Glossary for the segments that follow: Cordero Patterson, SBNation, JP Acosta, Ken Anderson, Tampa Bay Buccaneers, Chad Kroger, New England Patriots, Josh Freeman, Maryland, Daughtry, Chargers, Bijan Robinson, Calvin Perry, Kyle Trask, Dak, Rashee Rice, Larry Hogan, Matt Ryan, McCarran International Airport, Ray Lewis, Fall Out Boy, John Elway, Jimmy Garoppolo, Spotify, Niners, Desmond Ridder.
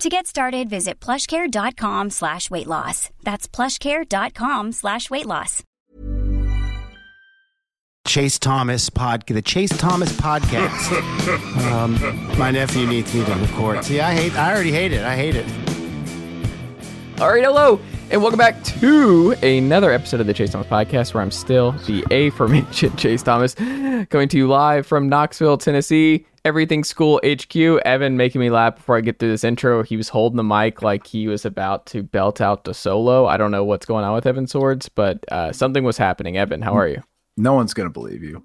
To get started, visit plushcare.com/weightloss. That's plushcare.com/weightloss. The Chase Thomas podcast. My nephew needs me to record. See, I already hate it. All right, hello, and welcome back to another episode of the Chase Thomas podcast, where I'm still the aforementioned Chase Thomas, coming to you live from Knoxville, Tennessee. Everything School HQ. Evan making me laugh before I get through this intro. He was holding the mic like he was about to belt out the solo. I don't know what's going on with Evan Swords, but something was happening. Evan, how are you? No one's going to believe you.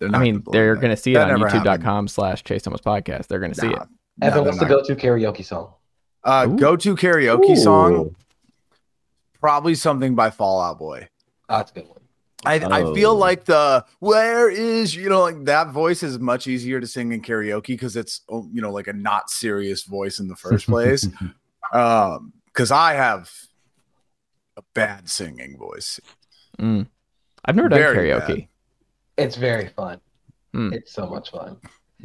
They're going to see it on youtube.com/Chase Thomas podcast. They're going to see it. Evan, what's the go-to karaoke song? Song? Probably something by Fall Out Boy. Oh, that's a good one. I feel like the that voice is much easier to sing in karaoke because it's like a not serious voice in the first place. Because I have a bad singing voice. I've never done karaoke. Bad. It's very fun. It's so much fun.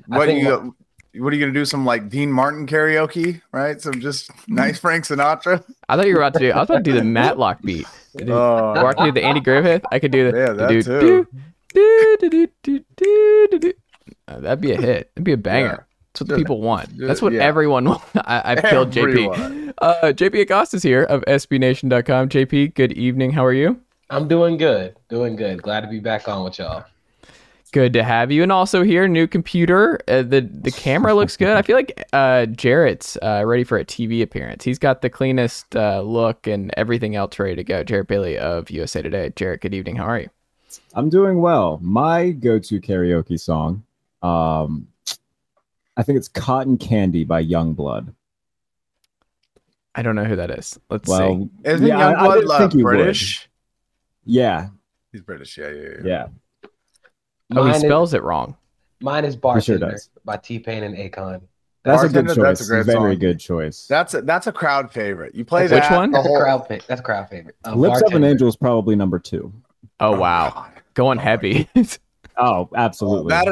What are you gonna do? Some like Dean Martin karaoke, right? Some just nice Frank Sinatra. I was about to do the Matlock beat. Or I could do the Andy Griffith. I could do the that'd be a hit. That'd be a banger. Yeah. That's what the people want. That's what everyone wants. I've killed JP. JP Acosta's here of SBNation.com. JP, good evening. How are you? I'm doing good. Glad to be back on with y'all. Good to have you. And also here, new computer. The camera looks good. I feel like Jarrett's ready for a TV appearance. He's got the cleanest look and everything else ready to go. Jarrett Bailey of USA Today. Jarrett, good evening. How are you? I'm doing well. My go-to karaoke song, I think it's Cotton Candy by Youngblood. I don't know who that is. Let's see. Isn't Youngblood British? Yeah. He's British. Yeah. He spells it wrong. Mine is Bartender by T-Pain and Akon. That's a very good choice. That's a crowd favorite. You play that's that. Which one? That's a crowd favorite. Lips Bartender. Up an Angel is probably number 2. Oh wow, going heavy. Oh, absolutely. That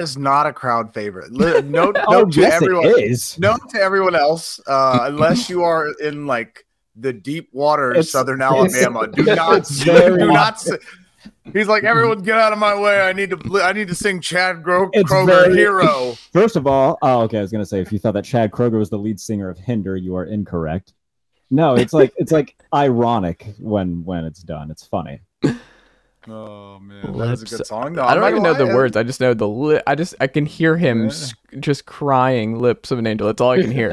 is not a crowd favorite. Note to everyone. It is. Note to everyone else, unless you are in like the deep waters, southern Alabama. Do not. He's like, everyone, get out of my way! I need to sing Chad Kroger Hero. First of all, I was gonna say, if you thought that Chad Kroger was the lead singer of Hinder, you are incorrect. No, it's like ironic when it's done. It's funny. Oh man, that's a good song. No, I don't even know the words. I just know I can hear him just crying, "Lips of an Angel." That's all I can hear.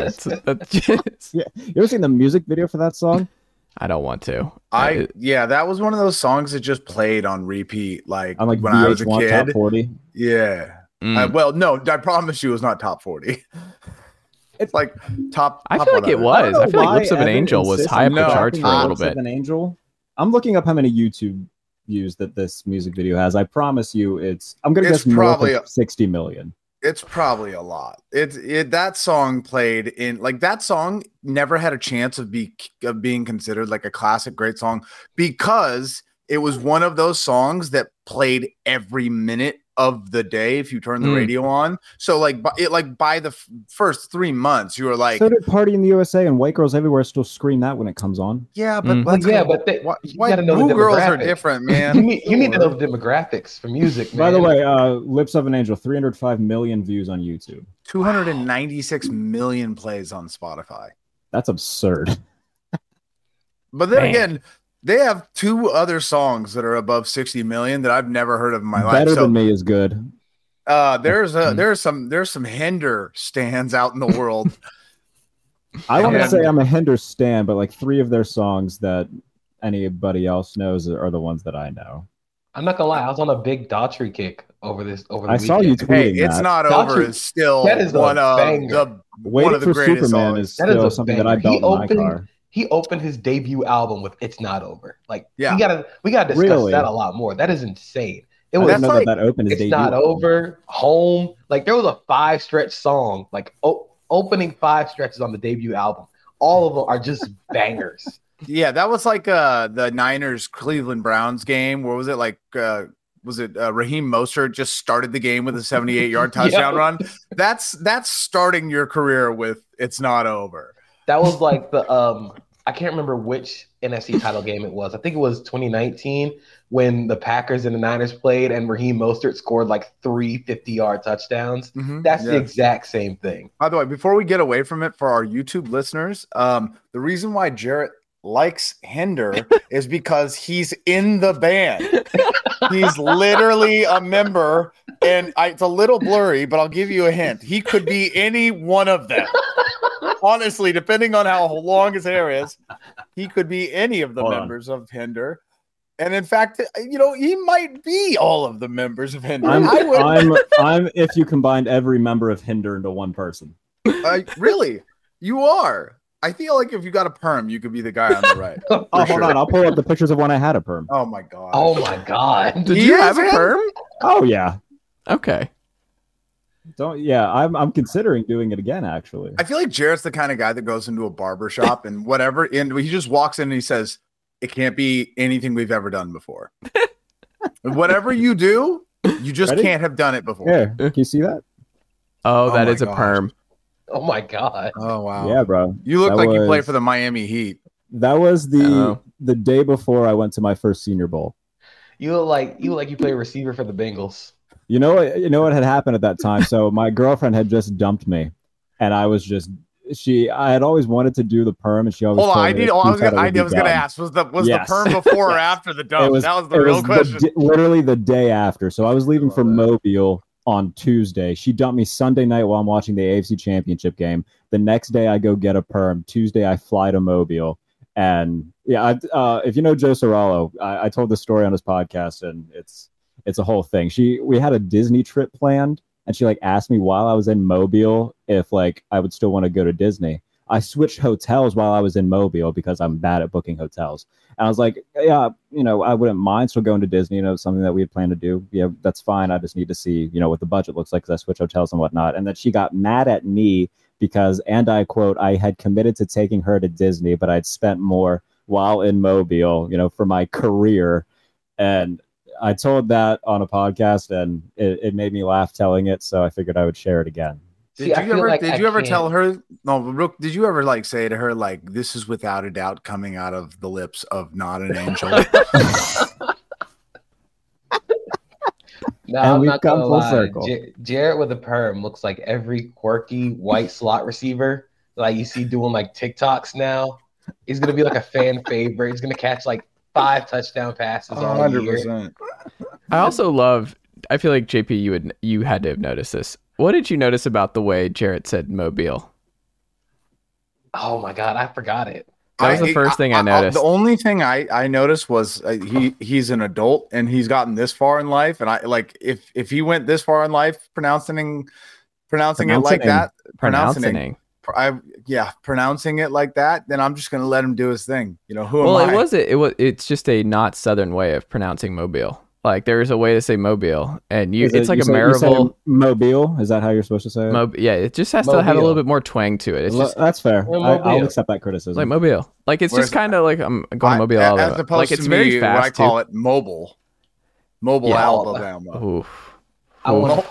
You ever seen the music video for that song? I don't want to. That was one of those songs that just played on repeat, like I'm like when I was a kid. Top 40. Yeah. I promise you, it was not top 40. It's like top. I feel like it was. I feel like "Lips of an Angel" was high up the charts for a little bit. "Lips of an Angel." I'm looking up how many YouTube views that this music video has. I promise you, I'm gonna guess probably 60 million. It's probably a lot. That song played in like that song never had a chance of being considered like a classic great song because It was one of those songs that played every minute of the day if you turn the radio on. So by the first 3 months, you were like, so did Party in the USA and White Girls Everywhere still scream that when it comes on? Yeah, but you gotta know the girls are different, man. you need to know the demographics for music, man. By the way, Lips of an Angel, 305 million views on YouTube, 296 million plays on Spotify. That's absurd. But then again, they have two other songs that are above 60 million that I've never heard of in my life. Better Than Me is good. There's some Hinder stands out in the world. I want to say I'm a Hinder stan, but three of their songs that anybody else knows are the ones that I know. I'm not gonna lie, I was on a big Daughtry kick over the weekend. Saw you tweeting. Hey, it's not over. It's still one of the greatest Superman songs. Is still that is something banger. That I belt in my car. He opened his debut album with "It's Not Over." We gotta discuss that a lot more. That is insane. It was that opened his "It's debut Not album. Over," "Home." There was a 5-stretch song, opening 5 stretches on the debut album. All of them are just bangers. Yeah, that was the Niners Cleveland Browns game. Where was it Raheem Mostert just started the game with a 78-yard touchdown run? That's starting your career with "It's Not Over." That was the I can't remember which NFC title game it was. I think it was 2019 when the Packers and the Niners played and Raheem Mostert scored 3 50-yard touchdowns. Mm-hmm. That's the exact same thing. By the way, before we get away from it, for our YouTube listeners, the reason why Jarrett likes Hinder is because he's in the band. He's literally a member, and it's a little blurry, but I'll give you a hint. He could be any one of them. Honestly, depending on how long his hair is, he could be any of the members of Hinder. And in fact, he might be all of the members of Hinder. I'm if you combined every member of Hinder into one person. Really? You are. I feel if you got a perm, you could be the guy on the right. Hold on. I'll pull up the pictures of when I had a perm. Oh, my God. Did you have a perm? Oh, yeah. Okay. I'm considering doing it again, actually. I feel like Jarrett's the kind of guy that goes into a barbershop and whatever, and he just walks in and he says, it can't be anything we've ever done before. Whatever you do, you just can't have done it before. Yeah. Can you see that? Oh, that is a perm. Oh, my God. Oh, wow. Yeah, bro. You look you play for the Miami Heat. That was the day before I went to my first Senior Bowl. You look like you play receiver for the Bengals. You know what had happened at that time? So my girlfriend had just dumped me, and I was I had always wanted to do the perm, and she always told me. I was going to ask, was the perm before or after the dump? That was the real question. Literally the day after. So I was leaving for Mobile on Tuesday. She dumped me Sunday night while I'm watching the AFC Championship game. The next day I go get a perm. Tuesday I fly to Mobile. And if you know Joe Serralo, I told this story on his podcast, and it's a whole thing. We had a Disney trip planned, and she asked me while I was in Mobile if I would still want to go to Disney. I switched hotels while I was in Mobile because I'm bad at booking hotels. And I was I wouldn't mind still going to Disney. Something that we had planned to do. Yeah, that's fine. I just need to see, what the budget looks like because I switch hotels and whatnot. And then she got mad at me because, and I quote, I had committed to taking her to Disney, but I'd spent more while in Mobile, for my career. And I told that on a podcast, and it made me laugh telling it, so I figured I would share it again. Did you ever say to her, this is without a doubt coming out of the lips of Not an Angel? No, and we've come full circle. Jarrett with a perm looks like every quirky white slot receiver you see doing TikToks now. He's going to be a fan favorite. He's going to catch 5 touchdown passes all year. I also love, I feel like JP, you had to have noticed this. What did you notice about the way Jarrett said Mobile? Oh my God, I forgot it. That was the first thing I noticed. The only thing I noticed was he's an adult and he's gotten this far in life. And if he went this far in life, pronouncing it like that, then I'm just going to let him do his thing. Who am I? It's just a not Southern way of pronouncing Mobile. Like, there is a way to say Mobile, and it's like a Marival. Mobile? Is that how you're supposed to say it? Yeah, it just has to have a little bit more twang to it. It's just, that's fair. I'll accept that criticism. Like Mobile. Like, it's Whereas just kind of like, I'm going Mobile, Alabama. As opposed to me, I call it Mobile. Mobile, yeah, Alabama. Oof. I want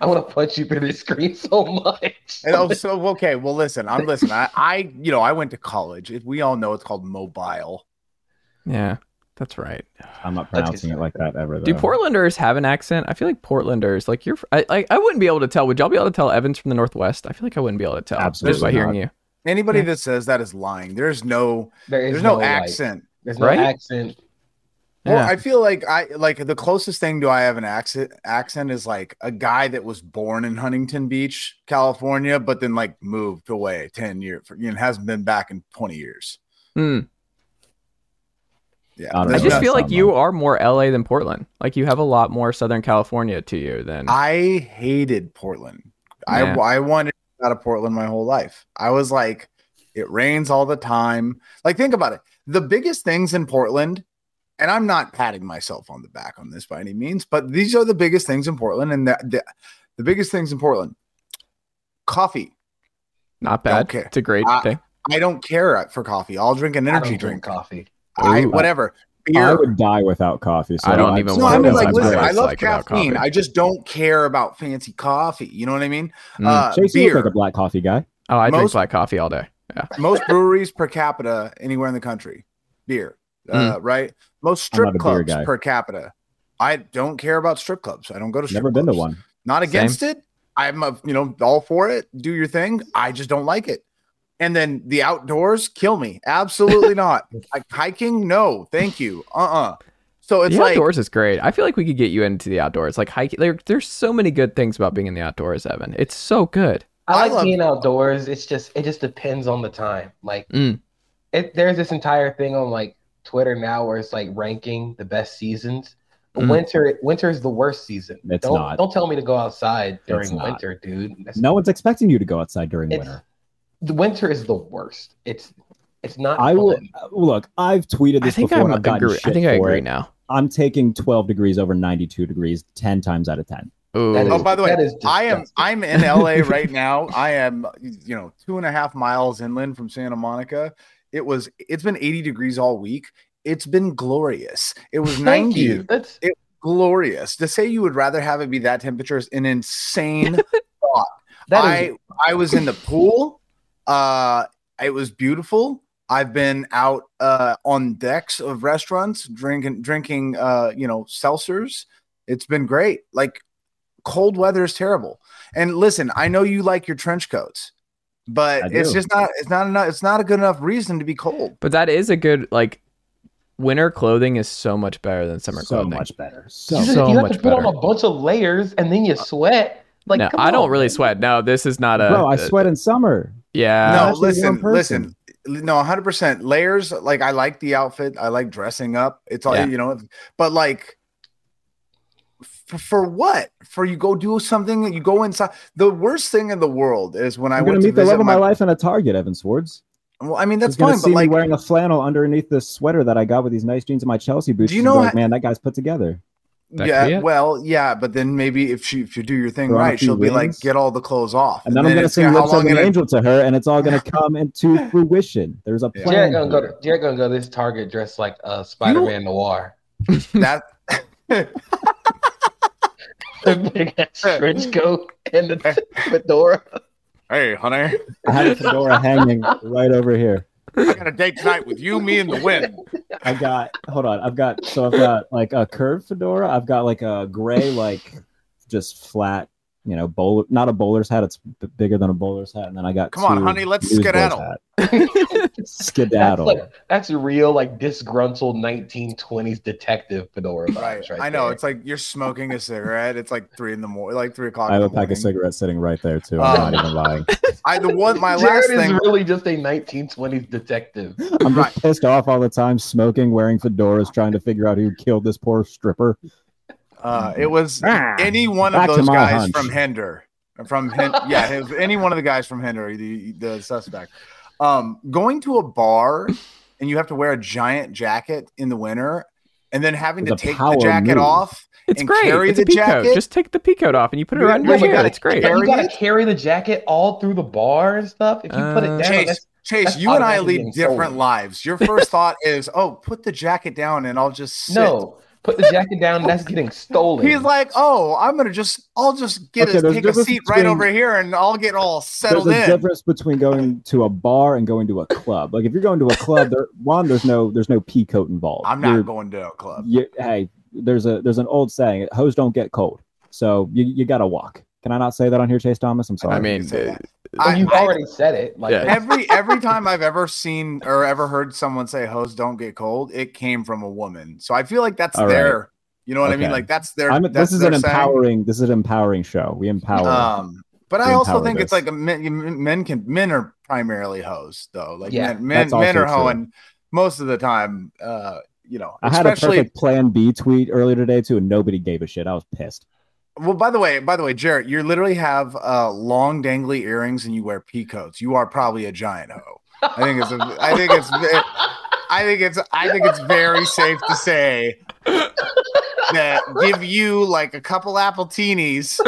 to punch you through the screen so much. And also, okay, well, listen, I'm listening. I went to college. We all know it's called Mobile. Yeah, that's right. I'm not pronouncing it like that ever, though. Do Portlanders have an accent? I feel like Portlanders, like you're, I wouldn't be able to tell. Would y'all be able to tell Evans from the Northwest? I feel like I wouldn't be able to tell. Absolutely. Just by hearing you. Anybody that says that is lying. There's no accent. There's no accent. Well, yeah. I feel like the closest thing to I have an accent is like a guy that was born in Huntington Beach, California, but then like moved away 10 years and hasn't been back in 20 years. Hmm. Yeah, I just feel like you are more LA than Portland. Like you have a lot more Southern California to you than. I hated Portland. Yeah. I wanted out of Portland my whole life. I was like, it rains all the time. Like, think about it. The biggest things in Portland, and I'm not patting myself on the back on this by any means, but these are the biggest things in Portland, and the biggest things in Portland. Coffee, not bad. It's a great thing. I don't care for coffee. I'll drink an energy drink. Coffee. Whatever. Beer. I would die without coffee. So I don't even want to. I mean, like, listen, I love caffeine. I just don't care about fancy coffee. You know what I mean? Chase, you look like a black coffee guy. Oh, I drink black coffee all day. Yeah. Most breweries per capita anywhere in the country. Beer. Right? Most strip clubs per capita. I don't care about strip clubs. I don't go to strip clubs. Never been to one. Not against it. I'm all for it. Do your thing. I just don't like it. And then the outdoors kill me. Absolutely not. Like hiking, no, thank you. So it's the outdoors is great. I feel like we could get you into the outdoors, like hiking. There's so many good things about being in the outdoors, Evan. It's so good. I like being outdoors. It just depends on the time. Like there's this entire thing on like Twitter now where it's like ranking the best seasons. Winter is the worst season. Don't tell me to go outside during winter, dude. No one's expecting you to go outside during winter. The winter is the worst. It's not. Look, I've tweeted this before. I agree now. I'm taking 12 degrees over 92 degrees 10 times out of 10. By the way, I'm in LA right now. I am 2.5 miles inland from Santa Monica. It's been 80 degrees all week. It's been glorious. It was 90. It's glorious. To say you would rather have it be that temperature is an insane thought. I was in the pool. It was beautiful. I've been out on decks of restaurants drinking seltzers. It's been great. Like, cold weather is terrible. And listen, I know you like your trench coats, but it's just not. It's not enough. It's not a good enough reason to be cold. But that is a good winter clothing is so much better than summer clothing. So much better. You have to put on a bunch of layers and then you sweat. Like, no, I don't really sweat. No, this is not a. Bro, I sweat in summer. Yeah. No, listen. No, 100% layers. Like, I like the outfit. I like dressing up. It's all but like, for what? For you go do something that you go inside. The worst thing in the world is when I went to meet the love of my life in a Target, Evan Swords. Well, I mean, that's fine. But like, wearing a flannel underneath this sweater that I got with these nice jeans and my Chelsea boots. Do you know? Like, man, that guy's put together. But then maybe if you do your thing right, she'll be like, get all the clothes off. And then I'm going to sing Lips of an Angel to her, and it's all going to come into fruition. There's a plan. Jared going to go to this Target dressed like Spider-Man Noir. That big trench coat and the fedora. Hey, honey. I had a fedora hanging right over here. I got a date tonight with you, me, and the wind. I've got like a curved fedora. I've got like a gray, like just flat, bowler, not a bowler's hat. It's bigger than a bowler's hat. And then I got, come on, honey, let's skedaddle. Skedaddle. That's a real like disgruntled 1920s detective fedora. Right. I know. There. It's like you're smoking a cigarette. It's like 3 in the morning, like 3 o'clock. I have a pack of cigarettes sitting right there too. I'm not even lying. Jared is really just a 1920s detective. I'm just pissed off all the time, smoking, wearing fedoras, trying to figure out who killed this poor stripper. It was any one of those guys from Hinder. It was any one of the guys from Hinder, the suspect. Going to a bar and you have to wear a giant jacket in the winter, and then having to take the jacket off. It's great. It's a peacoat. Just take the peacoat off and you put it around your hair. It's great. You got to carry the jacket all through the bar and stuff. If you put it down, Chase, you and I lead different lives. Your first thought is, oh, put the jacket down and I'll just sit. No, put the jacket down. That's getting stolen. He's like, oh, I'm going to just, I'll just get take a seat right over here and I'll get all settled in. There's a difference between going to a bar and going to a club. Like if you're going to a club, there's no peacoat involved. I'm not going to a club. Hey, there's an old saying, hoes don't get cold. So you got to walk. Can I not say that on here, Chase Thomas? I'm sorry. I mean, you've already said it. Like every time I've ever seen or ever heard someone say "hoes don't get cold," it came from a woman. So I feel like that's their. You know what I mean? Like that's their. This is an empowering show. We empower. But I also think it's like men are primarily hoes though. Like men are hoeing most of the time. You know, I had a perfect Plan B tweet earlier today too, and nobody gave a shit. I was pissed. Well, by the way, Jarrett, you literally have long dangly earrings and you wear peacoats. You are probably a giant hoe. I think it's very safe to say that give you like a couple apple teenies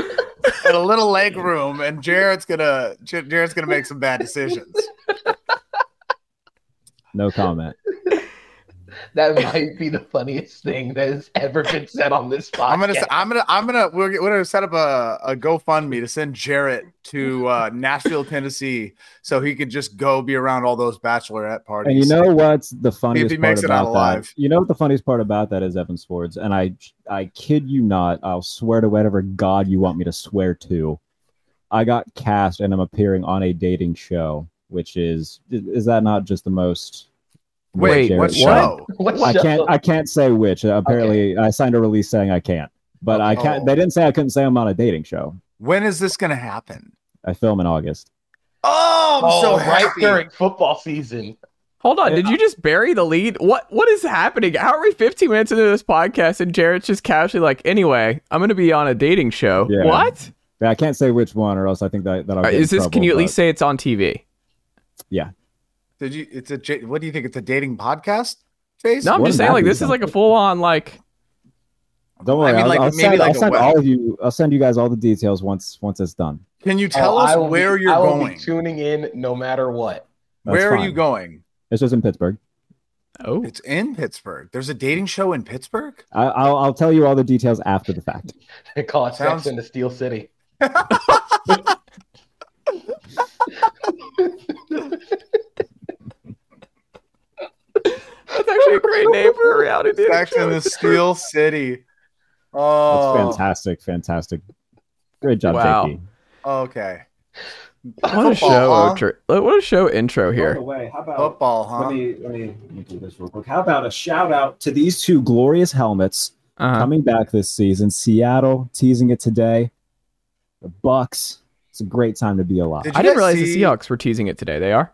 and a little leg room, and Jarrett's gonna make some bad decisions. No comment. That might be the funniest thing that has ever been said on this podcast. We're gonna set up a GoFundMe to send Jarrett to Nashville, Tennessee, so he could just go be around all those bachelorette parties. And you know what's the funniest part about that? You know what the funniest part about that is, Evan Swords, and I kid you not, I'll swear to whatever God you want me to swear to. I got cast, and I'm appearing on a dating show, which is that not just the most? Wait, what show? I can't say which. Apparently, okay. I signed a release saying I can't. But I can't. They didn't say I couldn't say I'm on a dating show. When is this going to happen? I film in August. Oh, I'm so happy. Right during football season. Hold on, did you just bury the lead? What is happening? How are we 15 minutes into this podcast and Jarrett's just casually like, anyway, I'm going to be on a dating show. Yeah. What? Yeah, I can't say which one, or else I think that I'll get in trouble. Can you at least say it's on TV? Yeah. What do you think? It's a dating podcast, Chase? No, I'm just saying, like, this is like a full-on, like. Don't worry. I mean, like, I'll send you guys all the details once it's done. Can you tell us where you're going? I will be tuning in no matter what. Where are you going? It's just in Pittsburgh. Oh, it's in Pittsburgh. There's a dating show in Pittsburgh. I'll tell you all the details after the fact. They call it Sex in the Steel City. That's actually a great name for a reality. Sex in the Steel City. Oh, that's fantastic. Great job, JP. Okay. What a show intro here. By the way, how about football, huh? Let me do this real quick. How about a shout out to these two glorious helmets coming back this season? Seattle teasing it today. The Bucks. It's a great time to be alive. I didn't realize the Seahawks were teasing it today. They are.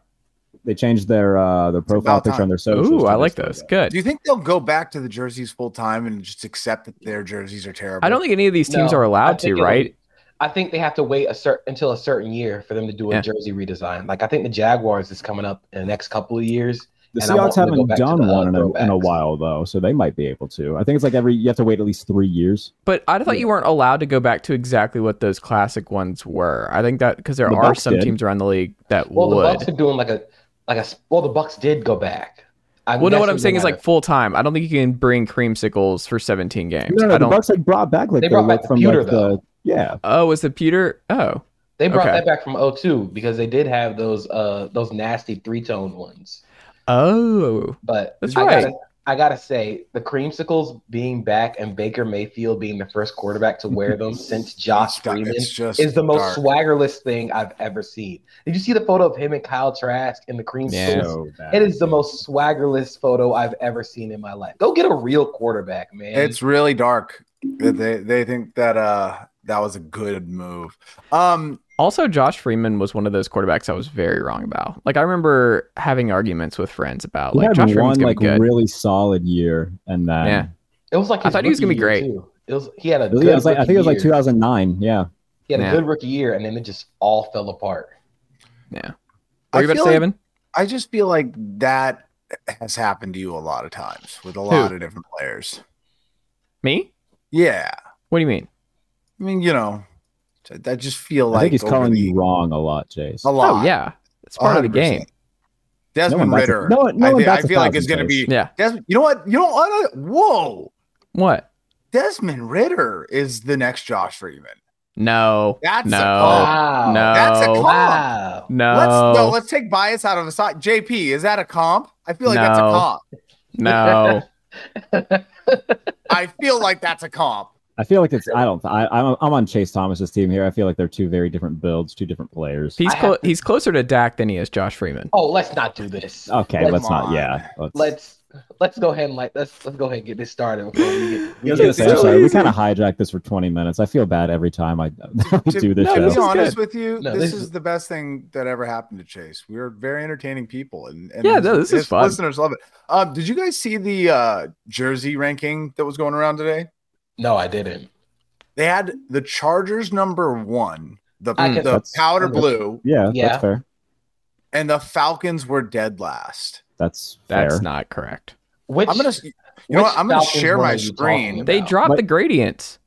They changed their profile picture on their socials. Ooh, I like those. Good. Do you think they'll go back to the jerseys full time and just accept that their jerseys are terrible? I don't think any of these teams are allowed to, right? I think they have to wait until a certain year for them to do a jersey redesign. Like I think the Jaguars is coming up in the next couple of years. The Seahawks haven't done one in a while though, so they might be able to. I think it's like you have to wait at least 3 years. But I thought you weren't allowed to go back to exactly what those classic ones were. I think that because there are some teams around the league that would. Well, the Bucks are doing the Bucks did go back. What I'm saying is like full time. I don't think you can bring creamsicles for 17 games. No, the Bucks brought back like they brought back from pewter, yeah. Oh, was the pewter? Oh, they brought that back from 02 because they did have those nasty three-tone ones. Oh, but that's right. I gotta say the creamsicles being back and Baker Mayfield being the first quarterback to wear them since Josh Freeman is the most swaggerless thing I've ever seen. Did you see the photo of him and Kyle Trask in the creamsicles? No, it is the most swaggerless photo I've ever seen in my life. Go get a real quarterback, man. It's really dark. They think that that was a good move. Also, Josh Freeman was one of those quarterbacks I was very wrong about. Like, I remember having arguments with friends about, like, Josh Freeman's going to be good. He had one, really solid year, and then... Yeah. It was like I thought he was going to be great. I think it was, like, 2009, yeah. He had a good rookie year, and then it just all fell apart. Yeah. What were you about to say, Evan? I just feel like that has happened to you a lot of times with a lot of different players. Me? Yeah. What do you mean? I mean, you know, I just feel like I think he's calling you wrong a lot, Jace. A lot. Oh, yeah. It's part 100%. Of the game. Desmond Ridder. I feel like it's going to be. Yeah. Desmond, you know what? You don't want to. Whoa. What? Desmond Ridder is the next Josh Freeman. No. That's a comp. No. That's a comp. Wow. No. Let's take bias out of the side. JP, is that a comp? I feel like that's a comp. No. I feel like that's a comp. I feel like it's. I'm on Chase Thomas's team here. I feel like they're two very different builds, two different players. He's closer to Dak than he is Josh Freeman. Oh, let's not do this. Okay, let's not. Yeah, let's go ahead and let's go ahead and get this started. We kind of hijacked this for 20 minutes. I feel bad every time I do this. To be honest with you, this is the best thing that ever happened to Chase. We are very entertaining people, and this is fun. Listeners love it. Did you guys see the jersey ranking that was going around today? No, I didn't. They had the Chargers #1, the powder blue. Yeah, that's fair. And the Falcons were dead last. That's not correct. I'm gonna share my screen. They dropped the gradients.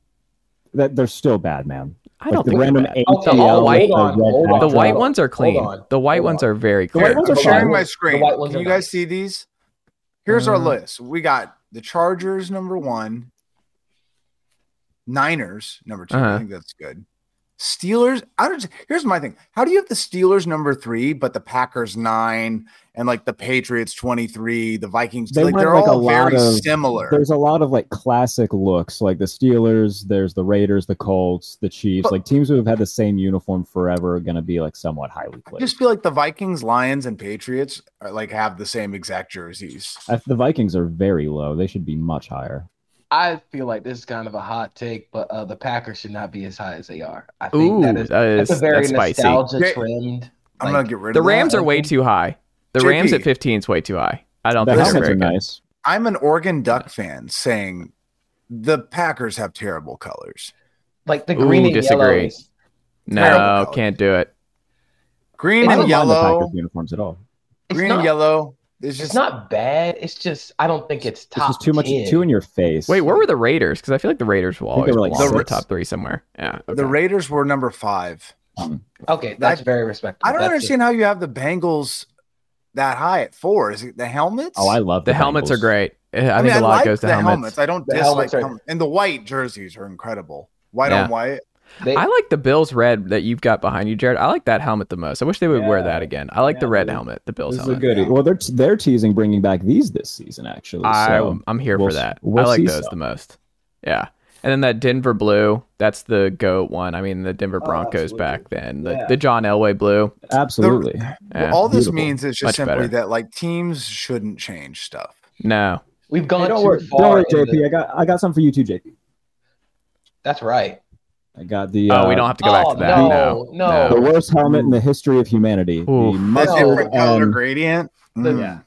They're still bad, man. I don't think random ATL. The white ones are clean. The white ones are very clean. I'm sharing my screen. Can you guys see these? Here's our list. We got the Chargers #1. Niners #2. I think that's good. Steelers. Here's my thing. How do you have the Steelers #3, but the Packers 9 and like the Patriots 23, the Vikings? They're all very similar. There's a lot of like classic looks, like the Steelers. There's the Raiders, the Colts, the Chiefs. Like teams who have had the same uniform forever are going to be like somewhat highly played. I just feel like the Vikings, Lions, and Patriots are like have the same exact jerseys. The Vikings are very low. They should be much higher. I feel like this is kind of a hot take, but the Packers should not be as high as they are. I think that's a very nostalgia trend. I'm going to get rid of that. The Rams are way too high. The Rams at 15 is way too high. I don't think they're very nice. I'm an Oregon Duck fan saying the Packers have terrible colors. Like the green and yellow. No, can't do it. Green and yellow. Packers uniforms at all. Green and yellow. It's not bad. It's just I don't think it's top. It's just too in your face. Wait, where were the Raiders? Because I feel like the Raiders will always belong in the top 3 somewhere. Yeah, okay. The Raiders were '5. Okay, that's very respectable. I don't understand how you have the Bengals that high at 4. Is it the helmets? Oh, I love the helmets. Are great. I think a lot goes to helmets. I don't dislike helmets. And the white jerseys are incredible. White on white. I like the Bills red that you've got behind you, Jared. I like that helmet the most. I wish they would wear that again. I like the red helmet, the Bills helmet. Good. Well, they're teasing bringing back these this season, actually. I'm here for that. I like those the most. Yeah. And then that Denver blue, that's the GOAT one. I mean, the Denver Broncos back then. The John Elway blue. Absolutely. All this means is just that like teams shouldn't change stuff. No. We've gone too far. Don't worry, JP. I got something for you too, JP. That's right. I got the. Oh, we don't have to go back to that. No. The worst helmet in the history of humanity. Ooh. The mustard color gradient. The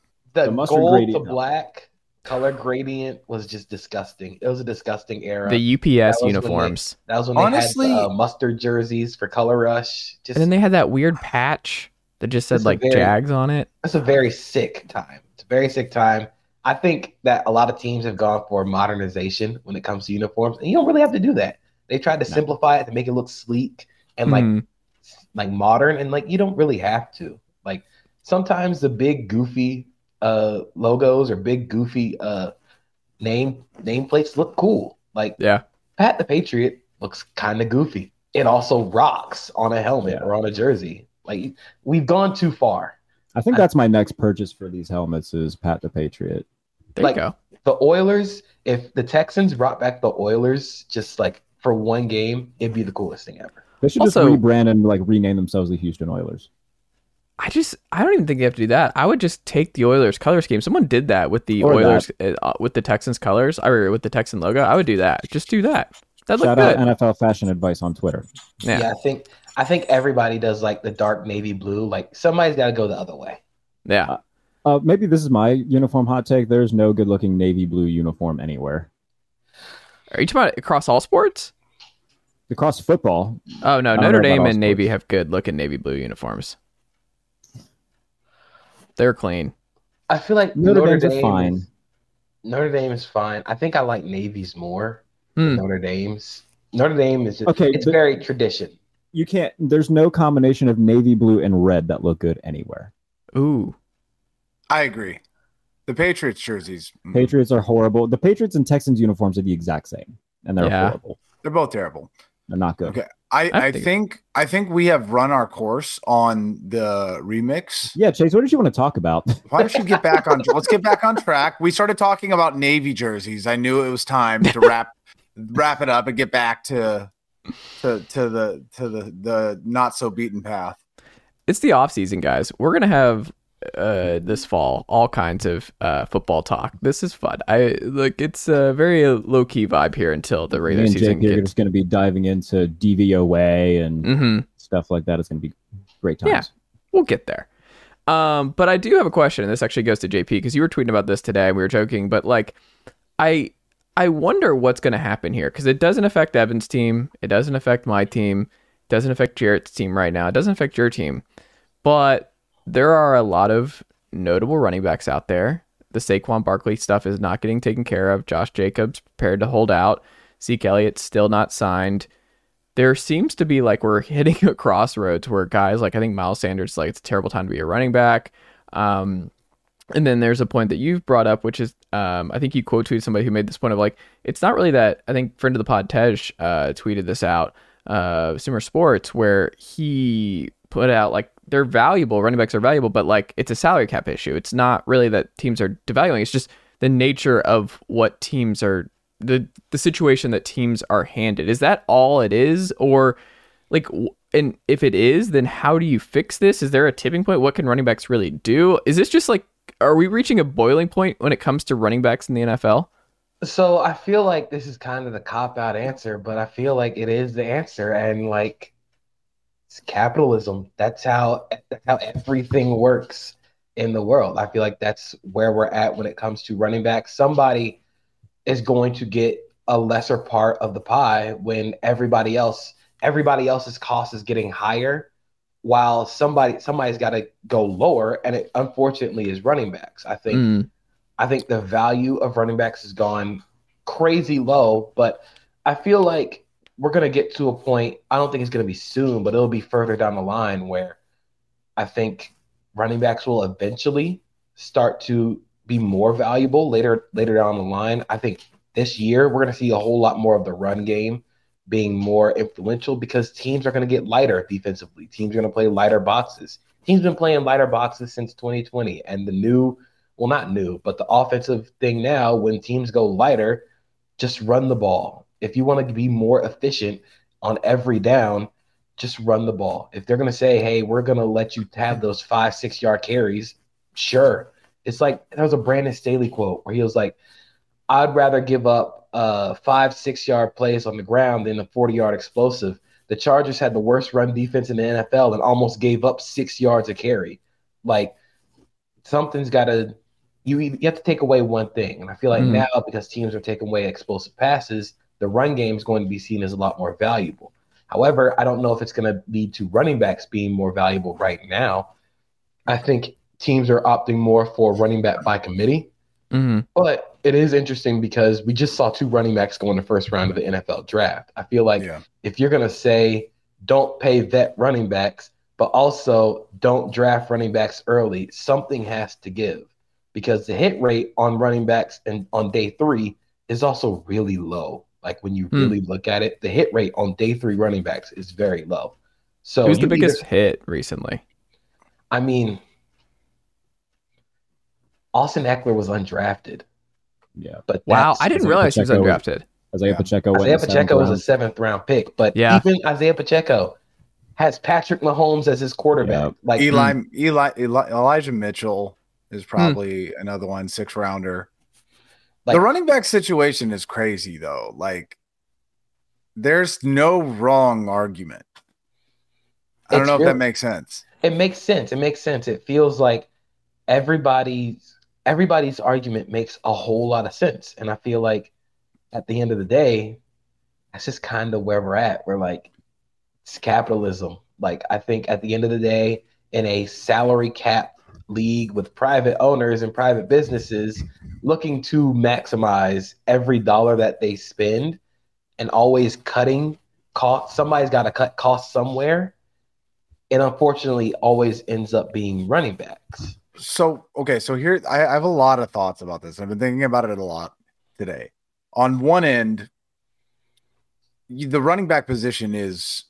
mustard gold gradient to black color gradient was just disgusting. It was a disgusting era. The UPS uniforms. That was when they had mustard jerseys for Color Rush. And then they had that weird patch that just said like Jags on it. That's a very sick time. It's a very sick time. I think that a lot of teams have gone for modernization when it comes to uniforms, and you don't really have to do that. They tried to simplify it to make it look sleek and like modern, and like you don't really have to. Like sometimes the big goofy logos or big goofy nameplates look cool. Like Pat the Patriot looks kind of goofy. It also rocks on a helmet or on a jersey. Like we've gone too far. I think that's my next purchase for these helmets is Pat the Patriot. There you go. The Oilers. If the Texans brought back the Oilers, just like. For one game, it'd be the coolest thing ever. They should just rebrand and like rename themselves the Houston Oilers. I don't even think they have to do that. I would just take the Oilers color scheme. Someone did that with the Oilers with the Texans colors or with the Texan logo. I would do that. Just do that. That look good. Shout out NFL Fashion Advice on Twitter. Yeah, I think everybody does like the dark navy blue. Like somebody's got to go the other way. Yeah. Maybe this is my uniform hot take. There's no good looking navy blue uniform anywhere. Are you talking about across all sports? Across football. Oh, no. Notre Dame and Navy have good looking navy blue uniforms. They're clean. I feel like Notre Dame fine. Notre Dame is fine. I think I like Navy's more than Notre Dame's. Notre Dame is just it's very tradition. You can't. There's no combination of navy blue and red that look good anywhere. Ooh, I agree. The Patriots jerseys. Patriots are horrible. The Patriots and Texans uniforms are the exact same, and they're horrible. They're both terrible. They're not good. Okay, I think we have run our course on the remix. Yeah, Chase, what did you want to talk about? Why don't you get back on? Let's get back on track. We started talking about navy jerseys. I knew it was time to wrap it up and get back to the not so beaten path. It's the off season, guys. We're gonna have this fall all kinds of football talk. This is fun. It's a very low key vibe here until the regular season. You're just gonna be diving into DVOA and stuff like that. It's gonna be great times. Yeah, we'll get there. But I do have a question, and this actually goes to JP because you were tweeting about this today. We were joking, but I wonder what's going to happen here because it doesn't affect Evan's team. It doesn't affect my team. It doesn't affect Jarrett's team right now. It doesn't affect your team. But there are a lot of notable running backs out there. The Saquon Barkley stuff is not getting taken care of. Josh Jacobs prepared to hold out. Zeke Elliott's still not signed. There seems to be like we're hitting a crossroads where guys like I think Miles Sanders, like it's a terrible time to be a running back. And then there's a point that you've brought up, which is, I think you quote tweeted somebody who made this point of like, it's not really that. I think friend of the pod, Tej, tweeted this out, Sumer Sports, where he put out like they're valuable, running backs are valuable, but like it's a salary cap issue. It's not really that teams are devaluing. It's just the nature of what teams are, the situation that teams are handed. Is that all it is? Or like, and if it is, then how do you fix this? Is there a tipping point? What can running backs really do? Is this just like, are we reaching a boiling point when it comes to running backs in the NFL? So I feel like this is kind of the cop-out answer, but I feel like it is the answer. And like, it's capitalism. That's how everything works in the world. I feel like that's where we're at when it comes to running backs. Somebody is going to get a lesser part of the pie when everybody else's cost is getting higher, while somebody's got to go lower, and it unfortunately is running backs. I think the value of running backs has gone crazy low, but I feel like we're going to get to a point, I don't think it's going to be soon, but it'll be further down the line where I think running backs will eventually start to be more valuable later down the line. I think this year we're going to see a whole lot more of the run game being more influential because teams are going to get lighter defensively. Teams are going to play lighter boxes. Teams been playing lighter boxes since 2020. And the new, well, not new, but the offensive thing now, when teams go lighter, just run the ball. If you want to be more efficient on every down, just run the ball. If they're going to say, hey, we're going to let you have those 5-6 yard carries, sure. It's like, there was a Brandon Staley quote where he was like, I'd rather give up 5-6 yard plays on the ground than a 40-yard explosive. The Chargers had the worst run defense in the NFL and almost gave up 6 yards a carry. Like, something's got to – you have to take away one thing. And I feel like now, because teams are taking away explosive passes, the run game is going to be seen as a lot more valuable. However, I don't know if it's going to lead to running backs being more valuable right now. I think teams are opting more for running back by committee. But it is interesting because we just saw two running backs go in the first round of the NFL draft. I feel like if you're going to say don't pay vet running backs, but also don't draft running backs early, something has to give because the hit rate on running backs and on day three is also really low. Like when you really look at it, the hit rate on day three running backs is very low. So who's the biggest hit recently? I mean, Austin Eckler was undrafted. Yeah. But wow, I didn't realize he was undrafted. Isaiah Pacheco was a seventh-round pick, but even Isaiah Pacheco has Patrick Mahomes as his quarterback. Yeah. Like Elijah Mitchell is probably another one, sixth-rounder. Like, the running back situation is crazy, though. Like, there's no wrong argument. I don't know if that makes sense. It makes sense. It feels like everybody's argument makes a whole lot of sense. And I feel like at the end of the day, that's just kind of where we're at. We're like, it's capitalism. Like, I think at the end of the day, in a salary cap league with private owners and private businesses looking to maximize every dollar that they spend and always cutting costs. Somebody's got to cut costs somewhere. And unfortunately, always ends up being running backs. So, okay. So here, I have a lot of thoughts about this. I've been thinking about it a lot today. On one end, the running back position is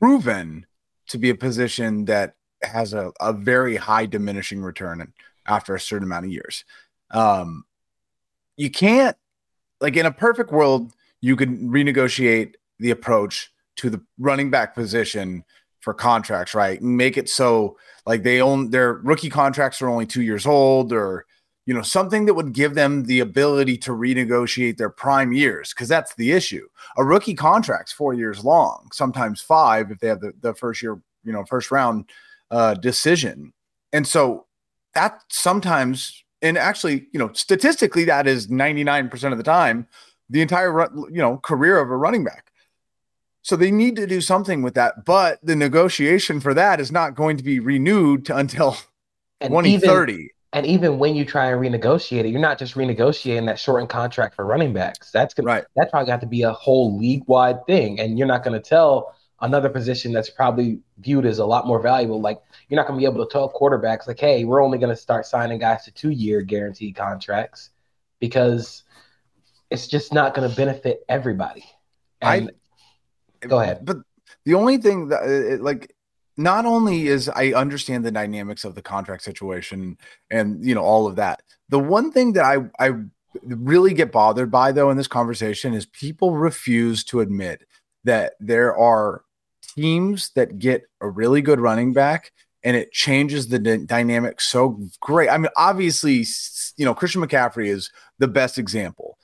proven to be a position that has a very high diminishing return after a certain amount of years. You can't, like, in a perfect world, you could renegotiate the approach to the running back position for contracts, right? And make it so like they own their rookie contracts are only 2 years old, or, you know, something that would give them the ability to renegotiate their prime years, because that's the issue. A rookie contract's 4 years long, sometimes five if they have the first year, you know, first round decision. And so that sometimes, and actually, you know, statistically, that is 99% of the time, the entire, you know, career of a running back. So they need to do something with that, but the negotiation for that is not going to be renewed until 2030. And even when you try and renegotiate it, you're not just renegotiating that shortened contract for running backs. That's probably got to be a whole league-wide thing, and you're not going to tell another position that's probably viewed as a lot more valuable. Like, you're not going to be able to tell quarterbacks, like, hey, we're only going to start signing guys to 2-year guaranteed contracts, because it's just not going to benefit everybody. Go ahead. But the only thing that, like, not only is I understand the dynamics of the contract situation and, you know, all of that. The one thing that I really get bothered by, though, in this conversation is people refuse to admit that there are teams that get a really good running back and it changes the dynamic so great. I mean, obviously, you know, Christian McCaffrey is the best example.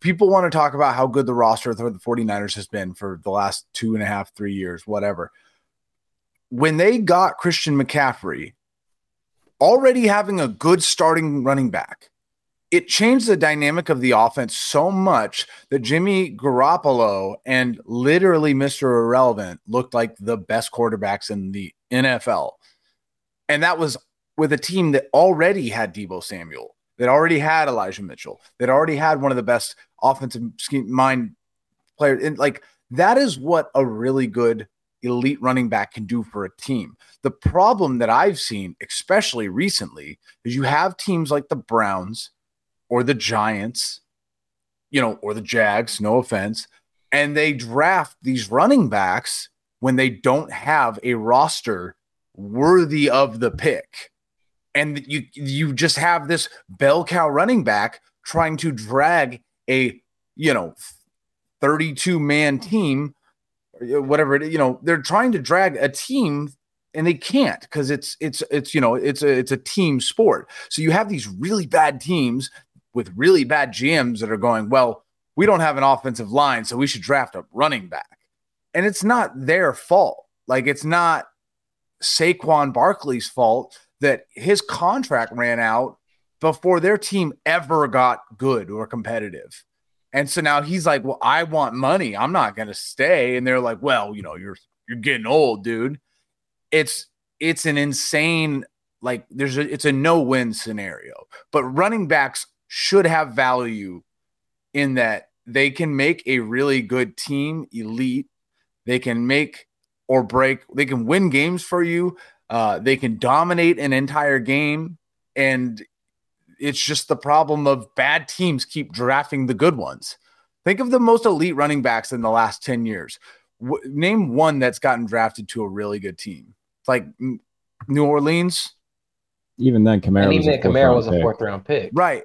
People want to talk about how good the roster of the 49ers has been for the last 2.5, 3 years, whatever. When they got Christian McCaffrey, already having a good starting running back, it changed the dynamic of the offense so much that Jimmy Garoppolo and literally Mr. Irrelevant looked like the best quarterbacks in the NFL. And that was with a team that already had Deebo Samuel, that already had Elijah Mitchell, that already had one of the best offensive mind players. And like, that is what a really good elite running back can do for a team. The problem that I've seen, especially recently, is you have teams like the Browns or the Giants, you know, or the Jags, no offense, and they draft these running backs when they don't have a roster worthy of the pick. And you just have this bell cow running back trying to drag a, you know, 32-man team, whatever it, you know, they're trying to drag a team and they can't, because it's, you know, it's a team sport. So you have these really bad teams with really bad GMs that are going, well, we don't have an offensive line, so we should draft a running back. And it's not their fault. Like, it's not Saquon Barkley's fault that his contract ran out before their team ever got good or competitive. And so now he's like, well, I want money. I'm not going to stay. And they're like, well, you know, you're getting old, dude. It's an insane, like, it's a no-win scenario. But running backs should have value in that they can make a really good team elite. They can make or break. They can win games for you. They can dominate an entire game. And it's just the problem of bad teams keep drafting the good ones. Think of the most elite running backs in the last 10 years. Name one that's gotten drafted to a really good team. It's like New Orleans. Even then, Kamara was a fourth-round pick. Right.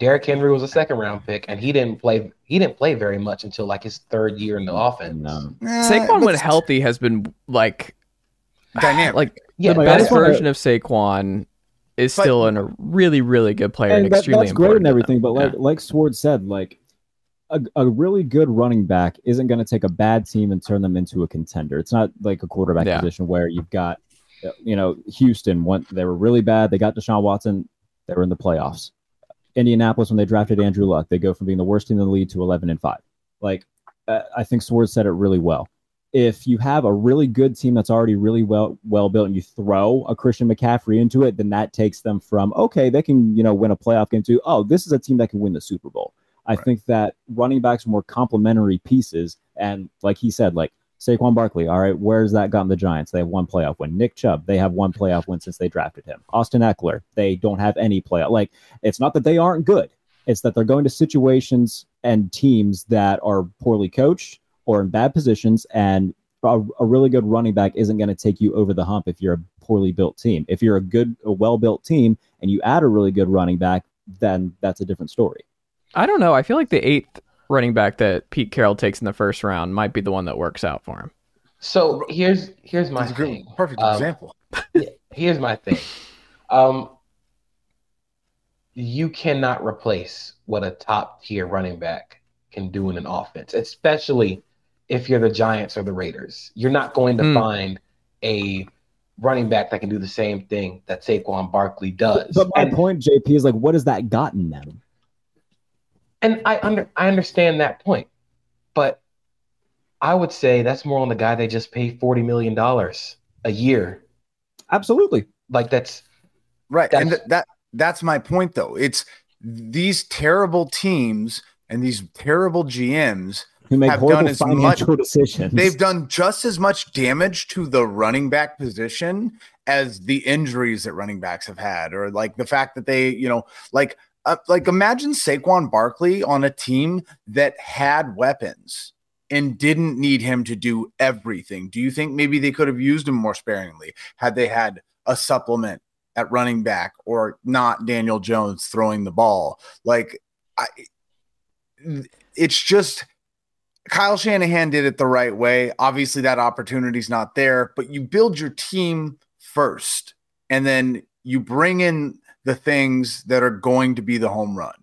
Derrick Henry was a second-round pick, and he didn't play very much until like his third year in the offense. No. Saquon, when healthy, has been like dynamic. Like, yeah, the best version of Saquon is still a really, really good player and extremely important. That's great and everything, but like Swords said, like a really good running back isn't going to take a bad team and turn them into a contender. It's not like a quarterback position where you've got, you know, Houston, they were really bad. They got Deshaun Watson. They were in the playoffs. Indianapolis, when they drafted Andrew Luck, they go from being the worst team in the league to 11-5. Like, I think Swords said it really well. if you have a really good team that's already really well built and you throw a Christian McCaffrey into it, then that takes them from, okay, they can, you know, win a playoff game to, oh, this is a team that can win the Super Bowl. I think that running backs are more complementary pieces. And like he said, like Saquon Barkley, all right, where's that gotten the Giants? They have one playoff win. Nick Chubb, they have one playoff win since they drafted him. Austin Eckler, they don't have any playoff. Like, it's not that they aren't good. It's that they're going to situations and teams that are poorly coached or in bad positions, and a really good running back isn't going to take you over the hump if you're a poorly built team. If you're a well-built team and you add a really good running back, then that's a different story. I don't know. I feel like the eighth running back that Pete Carroll takes in the first round might be the one that works out for him. So here's my thing. Perfect example. Here's my thing. You cannot replace what a top-tier running back can do in an offense, especially if you're the Giants or the Raiders. You're not going to find a running back that can do the same thing that Saquon Barkley does. But my point, JP, is like, what has that gotten them? And I understand that point, but I would say that's more on the guy they just paid $40 million a year. Absolutely. Like, that's... Right, That's my point, though. It's these terrible teams and these terrible GMs who make horrible financial decisions. They've done just as much damage to the running back position as the injuries that running backs have had, or like the fact that they, you know, like imagine Saquon Barkley on a team that had weapons and didn't need him to do everything. Do you think maybe they could have used him more sparingly had they had a supplement at running back, or not Daniel Jones throwing the ball? Like, it's just Kyle Shanahan did it the right way. Obviously, that opportunity's not there, but you build your team first, and then you bring in the things that are going to be the home run,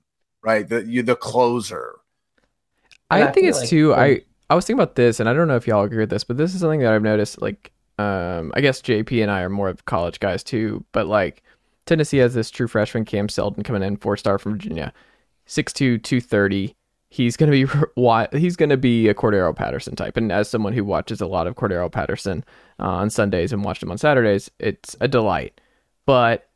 right? The closer. I think it's too. I was thinking about this, and I don't know if y'all agree with this, but this is something that I've noticed, like. I guess JP and I are more of college guys too, but like Tennessee has this true freshman Cam Seldon coming in, 4-star from Virginia, 6'2", 230. He's going to be a Cordero Patterson type. And as someone who watches a lot of Cordero Patterson on Sundays and watched him on Saturdays, it's a delight. But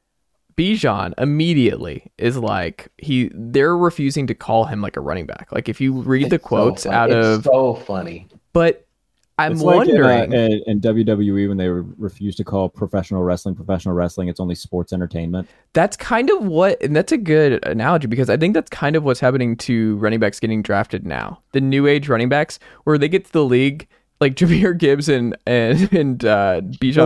Bijan immediately is like, they're refusing to call him like a running back. Like, if you read the quotes out of, it's so funny, but I'm it's wondering. Like in WWE, when they refuse to call professional wrestling, it's only sports entertainment. That's kind of what, and that's a good analogy, because I think that's kind of what's happening to running backs getting drafted now. The new age running backs, where they get to the league, like Jahmyr Gibbs and Bijan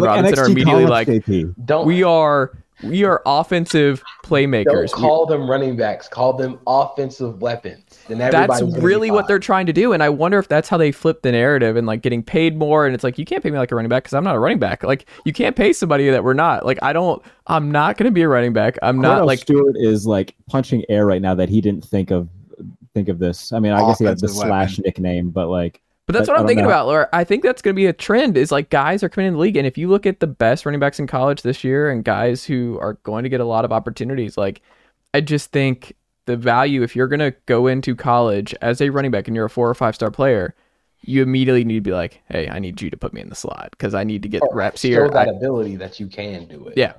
Robinson NXT are immediately like, we are offensive playmakers. Don't call them running backs. Call them offensive weapons. That's really what they're trying to do. And I wonder if that's how they flip the narrative and like getting paid more. And it's like, you can't pay me like a running back because I'm not a running back. Like, you can't pay somebody that we're not. Like, I'm not going to be a running back. I'm not like. Stewart is like punching air right now that he didn't think of this. I mean, I guess he had the Slash nickname, but like. But that's what I'm thinking about, Laura. I think that's going to be a trend, is like guys are coming in the league. And if you look at the best running backs in college this year and guys who are going to get a lot of opportunities, like, I just think the value, if you're going to go into college as a running back and you're a 4 or 5-star player, you immediately need to be like, hey, I need you to put me in the slot because I need to get reps here. Show that ability that you can do it. Yeah.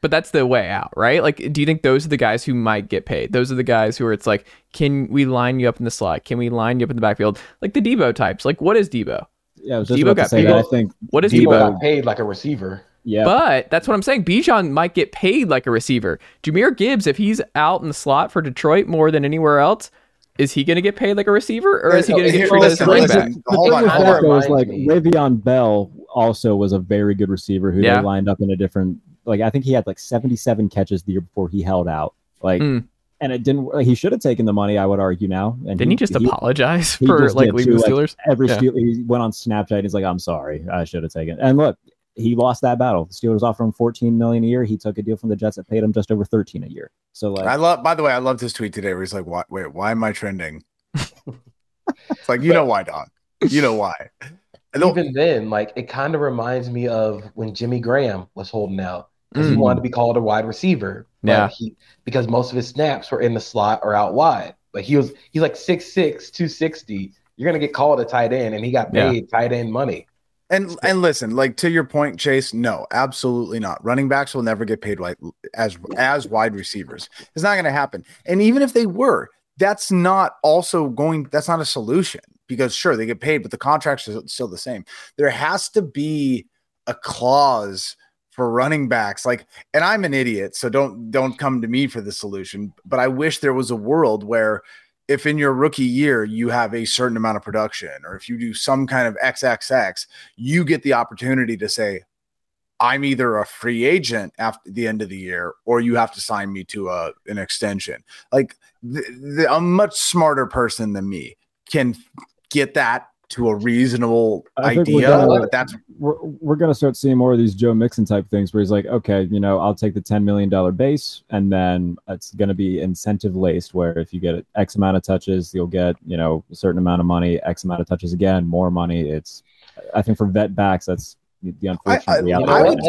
But that's the way out, right? Like, do you think those are the guys who might get paid? Those are the guys who are, it's like, can we line you up in the slot? Can we line you up in the backfield? Like the Debo types. Like, what is Debo? Yeah, I was just about to say that. I think what is Debo got paid like a receiver. Yeah. But that's what I'm saying. Bijan might get paid like a receiver. Jahmyr Gibbs, if he's out in the slot for Detroit more than anywhere else, is he going to get paid like a receiver, or is he going to get treated as a running back? Hold on. Like, Le'Veon Bell also was a very good receiver who they lined up in a different. Like, I think he had like 77 catches the year before he held out. Like, and it didn't. Like, he should have taken the money, I would argue now. And didn't he just apologize for like leaving the Steelers? Like, he went on Snapchat and he's like, "I'm sorry, I should have taken." And look, he lost that battle. The Steelers offered him $14 million a year. He took a deal from the Jets that paid him just over $13 million a year. So, like, by the way, I loved his tweet today where he's like, "Wait, why am I trending?" It's like, you know why, Doc. You know why. Even then, like, it kind of reminds me of when Jimmy Graham was holding out. Because he wanted to be called a wide receiver. Yeah. Because most of his snaps were in the slot or out wide. But he's like 6'6", 260. you're going to get called a tight end, and he got paid tight end money. And listen, like, to your point, Chase, no, absolutely not. Running backs will never get paid like as wide receivers. It's not going to happen. And even if they were, that's not a solution, because sure, they get paid, but the contracts are still the same. There has to be a clause for running backs. Like, and I'm an idiot, so don't come to me for the solution, but I wish there was a world where, if in your rookie year you have a certain amount of production, or if you do some kind of XXX, you get the opportunity to say, I'm either a free agent after the end of the year, or you have to sign me to an extension. Like, a much smarter person than me can get that to a reasonable idea. We're going to start seeing more of these Joe Mixon type things where he's like, okay, you know, I'll take the $10 million base, and then it's going to be incentive laced, where if you get X amount of touches, you'll get, you know, a certain amount of money, X amount of touches again, more money. It's, I think for vet backs, that's the unfortunate reality.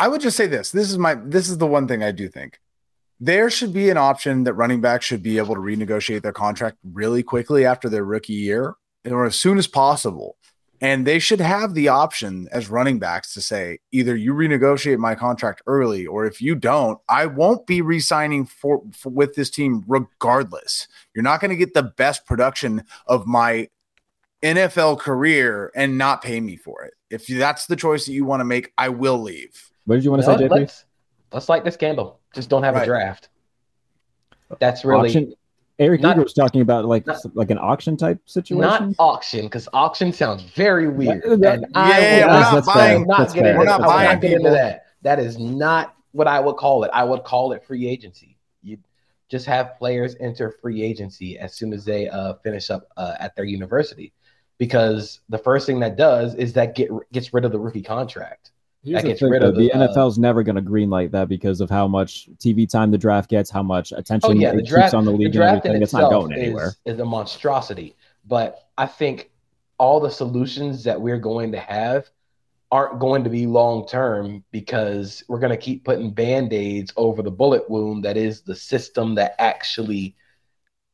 I would just say this. This is the one thing I do think. There should be an option that running backs should be able to renegotiate their contract really quickly after their rookie year, or as soon as possible. And they should have the option as running backs to say, either you renegotiate my contract early, or if you don't, I won't be re-signing for with this team regardless. You're not going to get the best production of my NFL career and not pay me for it. If that's the choice that you want to make, I will leave. What did you want to say, JP? Let's like this gamble. Just don't have a draft. That's really... Eric Eager was talking about like an auction type situation. Not auction, because auction sounds very weird. We're not buying into that. That is not what I would call it. I would call it free agency. You just have players enter free agency as soon as they finish up at their university, because the first thing that does is that gets rid of the rookie contract. The NFL's never going to greenlight that because of how much TV time the draft gets, how much attention it keeps on the league, the and everything. It's not going anywhere. It's a monstrosity. But I think all the solutions that we're going to have aren't going to be long-term, because we're going to keep putting Band-Aids over the bullet wound that is the system that actually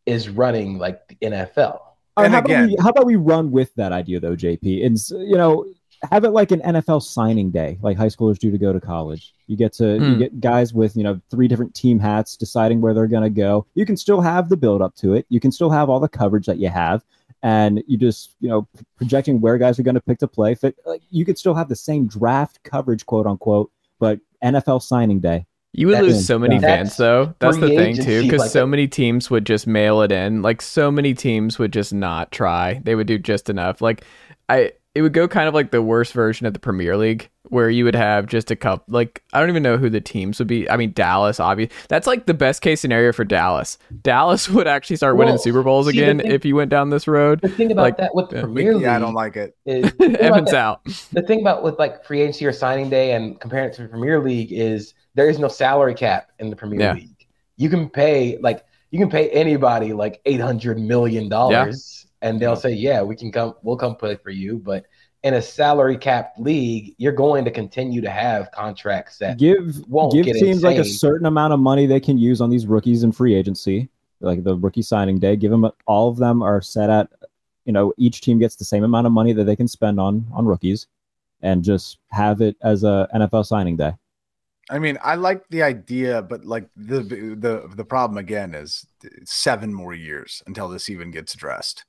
is running like the NFL. Right, how about we run with that idea, though, JP? And, you know, have it like an NFL signing day, like high schoolers do to go to college. You get to you get guys with, you know, three different team hats deciding where they're going to go. You can still have the build up to it. You can still have all the coverage that you have, and you just, you know, projecting where guys are going to pick to play. Like, you could still have the same draft coverage, quote unquote, but NFL signing day. You would lose so many fans, though. That's the thing, too, because so many teams would just mail it in. Like, so many teams would just not try. They would do just enough. Like, it would go kind of like the worst version of the Premier League, where you would have just a couple, like, I don't even know who the teams would be. I mean, Dallas, obviously. That's like the best case scenario for Dallas. Dallas would actually start winning Super Bowls again if you went down this road. The thing about that with the Premier League. Yeah, I don't like it. Evan's out. The thing about with like free agency or signing day and comparing it to the Premier League is there is no salary cap in the Premier League. You can pay anybody like $800 million. And they'll say, yeah, we'll come play for you. But in a salary cap league, you're going to continue to have contracts that give teams like a certain amount of money they can use on these rookies in free agency, like the rookie signing day. Give them, all of them are set at, you know, each team gets the same amount of money that they can spend on rookies, and just have it as a NFL signing day. I mean, I like the idea, but like the problem again is 7 more years until this even gets addressed.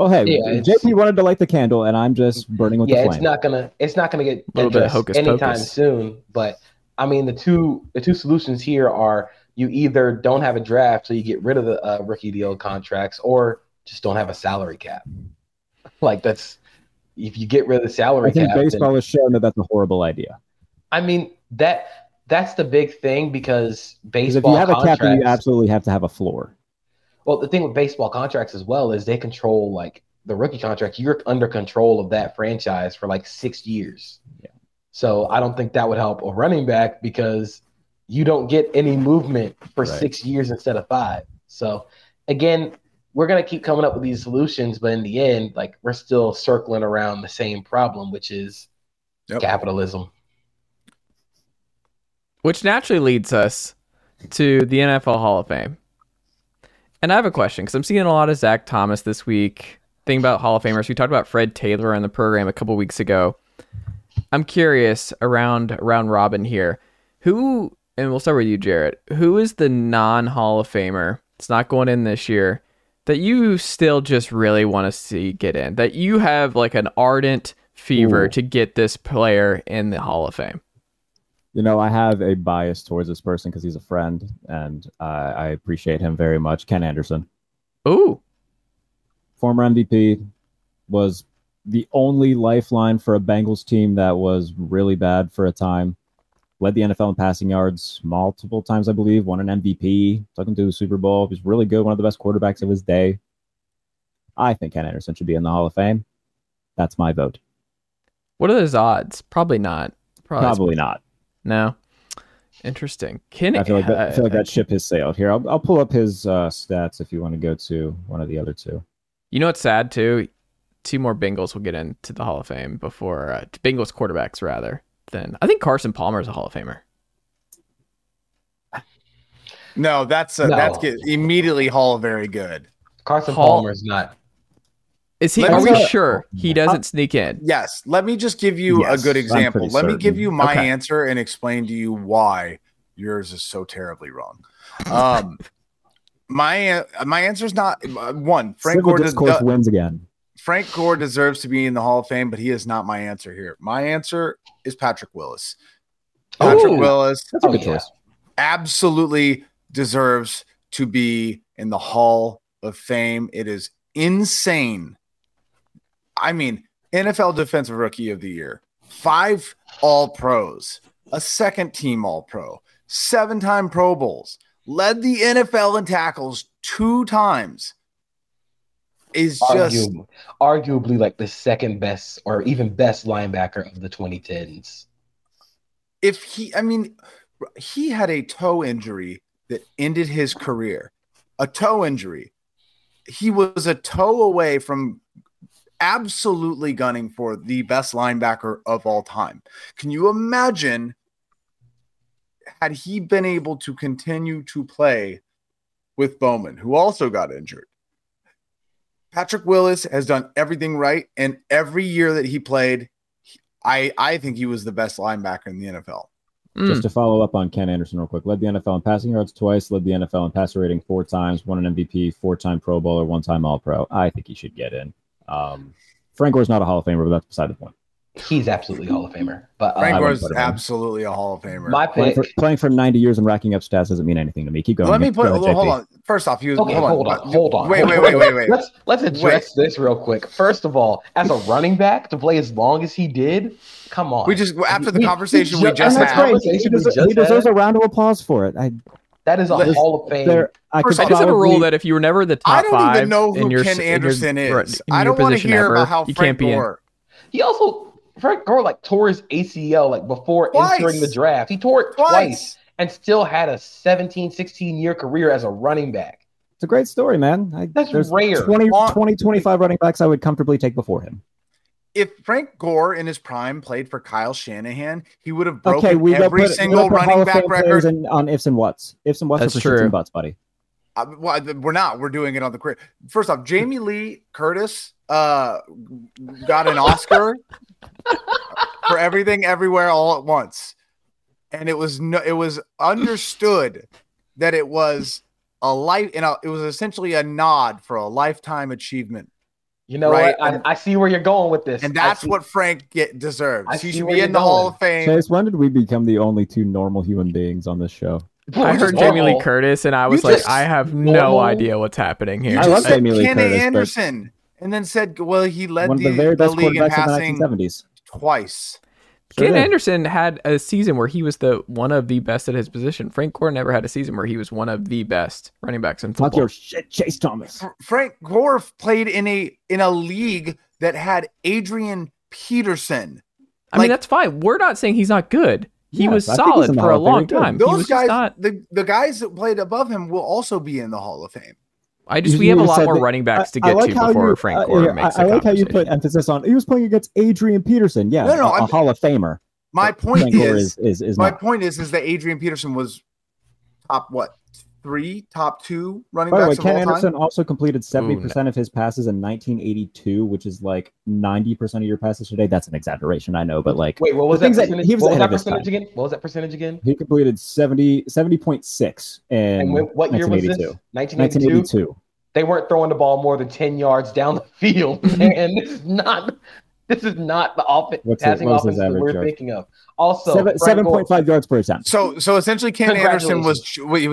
Oh, hey, yeah, JP wanted to light the candle, and I'm just burning with the flame. It's not gonna get addressed anytime soon. But I mean, the two solutions here are: you either don't have a draft, so you get rid of the rookie deal contracts, or just don't have a salary cap. Like, that's, if you get rid of the salary cap, I think baseball has shown that that's a horrible idea. I mean, that's the big thing, because baseball, if you have a cap, you absolutely have to have a floor. Well, the thing with baseball contracts as well is they control, like, the rookie contract. You're under control of that franchise for like 6 years. Yeah. So I don't think that would help a running back, because you don't get any movement for 6 years instead of 5. So again, we're going to keep coming up with these solutions, but in the end, like, we're still circling around the same problem, which is capitalism. Which naturally leads us to the NFL Hall of Fame. And I have a question, because I'm seeing a lot of Zach Thomas this week. thing about Hall of Famers. We talked about Fred Taylor on the program a couple weeks ago. I'm curious around round robin here. Who, and we'll start with you, Jarrett, who is the non-Hall of Famer, it's not going in this year, that you still just really want to see get in, that you have like an ardent fever to get this player in the Hall of Fame? You know, I have a bias towards this person because he's a friend, and I appreciate him very much. Ken Anderson. Ooh. Former MVP, was the only lifeline for a Bengals team that was really bad for a time. Led the NFL in passing yards multiple times, I believe. Won an MVP. Took him to the Super Bowl. He was really good. One of the best quarterbacks of his day. I think Ken Anderson should be in the Hall of Fame. That's my vote. What are those odds? Probably not. Probably not. No. Interesting. I feel like that ship has sailed here. I'll pull up his stats if you want to go to one of the other two. You know what's sad, too? Two more Bengals will get into the Hall of Fame before... Bengals quarterbacks, rather. Then I think Carson Palmer is a Hall of Famer. No, that's immediately Hall of Very Good. Carson Palmer is not. Is he? Are we sure he doesn't sneak in? Yes. Let me just give you a good example. Let me give you my answer and explain to you why yours is so terribly wrong. My answer is not one. Frank Gore wins again. Frank Gore deserves to be in the Hall of Fame, but he is not my answer here. My answer is Patrick Willis. Patrick Willis. That's a good choice. Absolutely deserves to be in the Hall of Fame. It is insane. I mean, NFL Defensive Rookie of the Year, 5 All-Pros, a second-team All-Pro, 7-time Pro Bowls, led the NFL in tackles 2 times. Is just arguably like the second best or even best linebacker of the 2010s. If he had a toe injury that ended his career, a toe injury. He was a toe away from absolutely gunning for the best linebacker of all time. Can you imagine had he been able to continue to play with Bowman, who also got injured? Patrick Willis has done everything right, and every year that he played, I think he was the best linebacker in the NFL. Just to follow up on Ken Anderson real quick, led the NFL in passing yards twice, led the NFL in passer rating 4 times, won an MVP, 4-time Pro Bowler, 1-time All-Pro. I think he should get in. Frank Gore's not a Hall of Famer, but that's beside the point. He's absolutely a Hall of Famer. But Frank Gore's absolutely a Hall of Famer. My pick, playing for 90 years and racking up stats doesn't mean anything to me. Keep going. Let me put a little. Hold on. First off, hold on. Wait. Let's address this real quick. First of all, as a running back to play as long as he did, come on. We just after the conversation we just had. He deserves a round of applause for it. That is a Hall of Fame. I just have a rule that if you were never the top 5, I don't even know who Ken Anderson is. I don't want to hear about how Frank Gore. He also. Frank Gore tore his ACL before entering the draft. He tore it twice and still had a 16-year career as a running back. It's a great story, man. That's rare. 25 running backs I would comfortably take before him. If Frank Gore in his prime played for Kyle Shanahan, he would have broken every single running back record. On ifs and whats. Ifs and whats are for shits and butts, buddy. We're not. We're doing it on the career. First off, Jamie Lee Curtis got an Oscar for Everything Everywhere All at Once, and it was understood that it was a life, and it was essentially a nod for a lifetime achievement. You know right? What? I see where you're going with this, and that's what Frank deserves. He should be in the Hall of Fame. Chase, when did we become the only two normal human beings on this show? I heard Jamie Lee Curtis, and I was I have no idea what's happening here. I love Jamie Lee Curtis. Ken Anderson, and then said, well, he led the league in passing twice. Ken Anderson had a season where he was one of the best at his position. Frank Gore never had a season where he was one of the best running backs in football. Talk your shit, Chase Thomas. Frank Gore played in a league that had Adrian Peterson. I mean, that's fine. We're not saying he's not good. He was solid for a long time. Those guys, the guys that played above him will also be in the Hall of Fame. We have a lot more running backs to get to before Frank Gore makes it. I like how you put emphasis on he was playing against Adrian Peterson. Yeah, a Hall of Famer. My point is that Adrian Peterson was top 3, top 2 running backs of all time. By the way, Ken Anderson also completed 70% of his passes in 1982, which is like 90% of your passes today. That's an exaggeration, I know, but like... Wait, what was that percentage again? What was that percentage again? He completed 70.6 and what year was this? 1982? They weren't throwing the ball more than 10 yards down the field, man. This is not the passing offense that we're thinking of. Also, 7.5 yards per attempt. So essentially, Ken Anderson was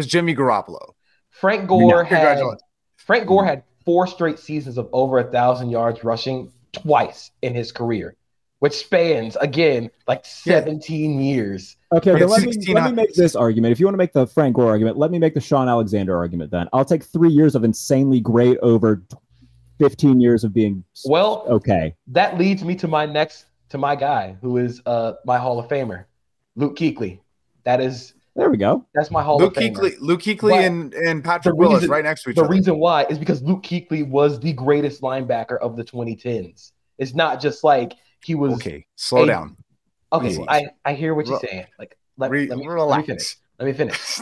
Jimmy Garoppolo. Frank Gore had 4 straight seasons of over 1,000 yards rushing twice in his career, which spans again like 17 years. Okay, but let me make this argument. If you want to make the Frank Gore argument, let me make the Sean Alexander argument. Then I'll take 3 years of insanely great over 15 years of being okay. That leads me to my guy, who is my Hall of Famer, Luke Kuechly. That is, there we go. That's my Hall of Famer. Luke Kuechly and Patrick Willis right next to each other. The reason why is because Luke Kuechly was the greatest linebacker of the 2010s. It's not just like he was. Okay, slow down. Okay, I hear what you're saying. Like, let me finish.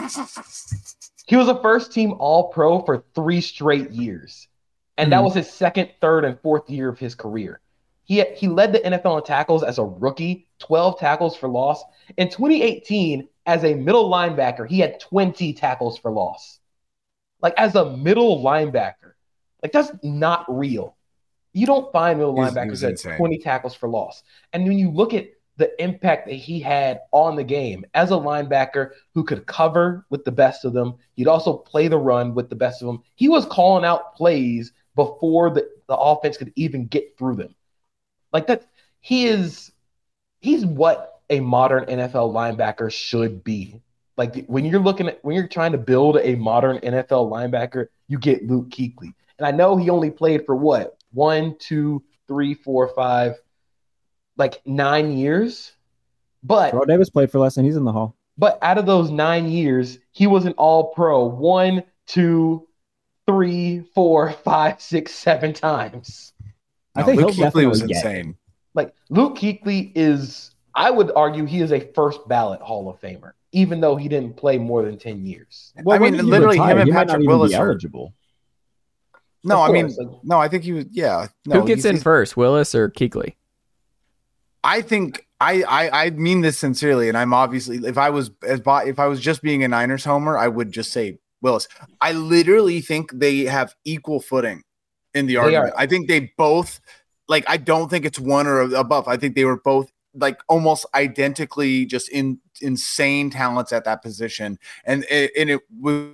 He was a first-team All-Pro for 3 straight years. And that was his second, third, and fourth year of his career. He led the NFL in tackles as a rookie, 12 tackles for loss. In 2018, as a middle linebacker, he had 20 tackles for loss. Like, as a middle linebacker. Like, that's not real. You don't find middle linebackers at 20 tackles for loss. And when you look at the impact that he had on the game as a linebacker who could cover with the best of them, he'd also play the run with the best of them. He was calling out plays before the offense could even get through them. Like that, he's what a modern NFL linebacker should be. Like when you're trying to build a modern NFL linebacker, you get Luke Kuechly. And I know he only played for 1, 2, 3, 4, 5, like 9 years. But Terrell Davis played for less and he's in the Hall. But out of those 9 years, he was an All-Pro 1, 2, 3, 4, 5, 6, 7 times. No, I think Luke Kuechly was insane. Like Luke Kuechly is, I would argue, he is a first ballot Hall of Famer, even though he didn't play more than 10 years. Well, I mean, literally, him and Patrick Willis are eligible. No, I mean, no, I think he was. Yeah, no, who gets in first, Willis or Kuechly? I think I mean this sincerely, and I'm obviously, if I was just being a Niners homer, I would just say Willis. I literally think they have equal footing in the argument. I think they both, like, I don't think it's one or above. I think they were both like almost identically just insane talents at that position. And it was.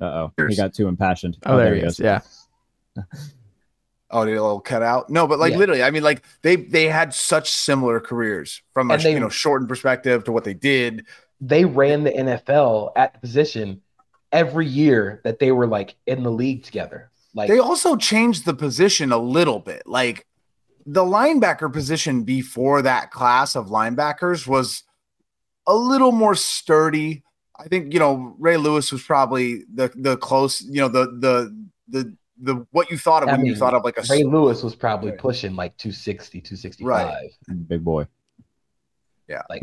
Uh-oh, he got too impassioned. Oh, there he goes. Yeah. Oh, did a little cut out? No, but like literally, I mean, like they had such similar careers from a shortened perspective to what they did. They ran the NFL at the position every year that they were like in the league together. Like they also changed the position a little bit. Like the linebacker position before that class of linebackers was a little more sturdy. I think, you know, Ray Lewis was probably the close, you know, the what you thought of when you thought of like a Ray Lewis was probably pushing like 260, 265. Right. Big boy. Yeah. Like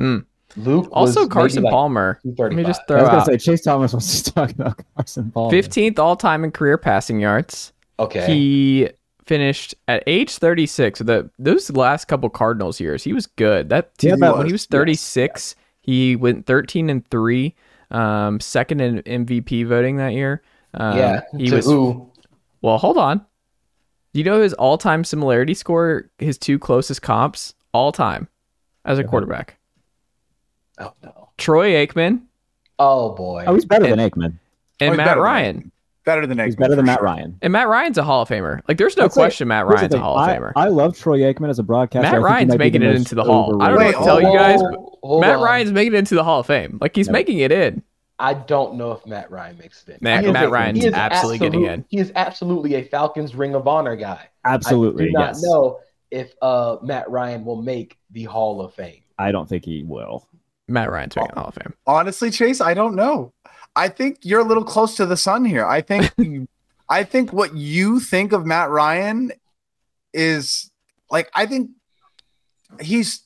Luke also Carson like Palmer. Let me just throw out. I was going to say Chase Thomas was just talking about Carson Palmer. 15th all-time in career passing yards. Okay. He finished at age 36. Those last couple Cardinals years, he was good. When he was 36, he went 13-3, second in MVP voting that year. Well, hold on. You know his all-time similarity score, his 2 closest comps all-time as a quarterback. Oh no! Troy Aikman. Oh boy! Oh, he's better than Aikman. And Matt Ryan. Better than Aikman. He's better than Matt Ryan. And Matt Ryan's a Hall of Famer. Like, there's no question Matt Ryan's a Hall of Famer. I love Troy Aikman as a broadcaster. Matt Ryan's making it into the Hall. I don't know what to tell you guys. Matt Ryan's making it into the Hall of Fame. Like, he's making it in. I don't know if Matt Ryan makes it in. Matt Ryan's absolutely getting in. He is absolutely a Falcons Ring of Honor guy. Absolutely. I do not know if Matt Ryan will make the Hall of Fame. I don't think he will. Matt Ryan's making the Hall of Fame. Honestly, Chase, I don't know. I think you're a little close to the sun here. I think what you think of Matt Ryan is like, I think he's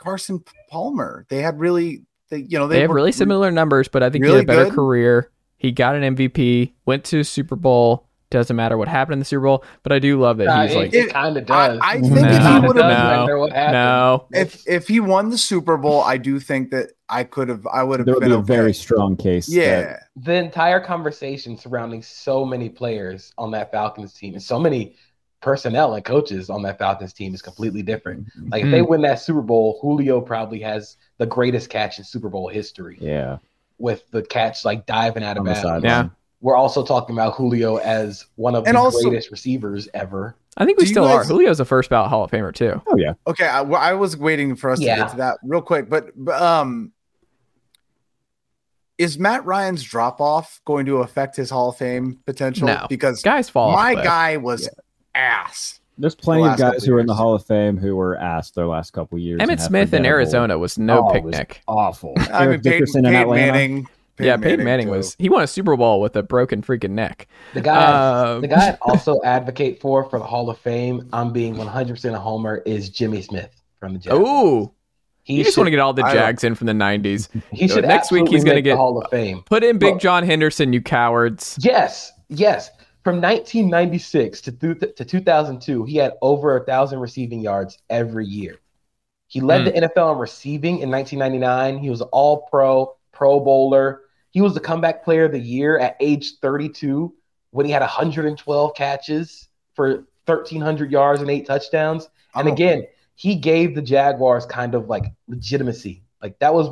Carson Palmer. They had really They have really similar numbers, but I think really he had a better career. He got an MVP, went to Super Bowl. Doesn't matter what happened in the Super Bowl, but I do love that he's like. It kind of does. I think if he would have if he won the Super Bowl, I do think that I would have been a very strong case. Yeah, the entire conversation surrounding so many players on that Falcons team and so many personnel and coaches on that Falcons team is completely different. Like if they win that Super Bowl, Julio probably has the greatest catch in Super Bowl history. Yeah, with the catch like diving out of bounds. Yeah. We're also talking about Julio as one of the greatest receivers ever. I think we still are. Julio's a first-ballot Hall of Famer, too. Oh, yeah. Okay, I was waiting for us to get to that real quick. But is Matt Ryan's drop-off going to affect his Hall of Fame potential? No. Because guys fall off. My guy was ass. There's plenty of guys who were in the Hall of Fame who were asked their last couple years. Emmitt Smith in Arizona was no picnic. Awful. I mean, Peyton Manning. Peyton Manning he won a Super Bowl with a broken freaking neck. The guy I'd also advocate for the Hall of Fame, I'm being 100% a homer, is Jimmy Smith from the Jags. Oh, you just want to get all the Jags in from the 90s. He should next week he's going to get the Hall of Fame. Put in Big John Henderson, you cowards. Yes. From 1996 to 2002, he had over 1,000 receiving yards every year. He led the NFL in receiving in 1999. He was All-Pro, Pro Bowler. He was the comeback player of the year at age 32 when he had 112 catches for 1,300 yards and 8 touchdowns. And again, he gave the Jaguars kind of like legitimacy. Like that was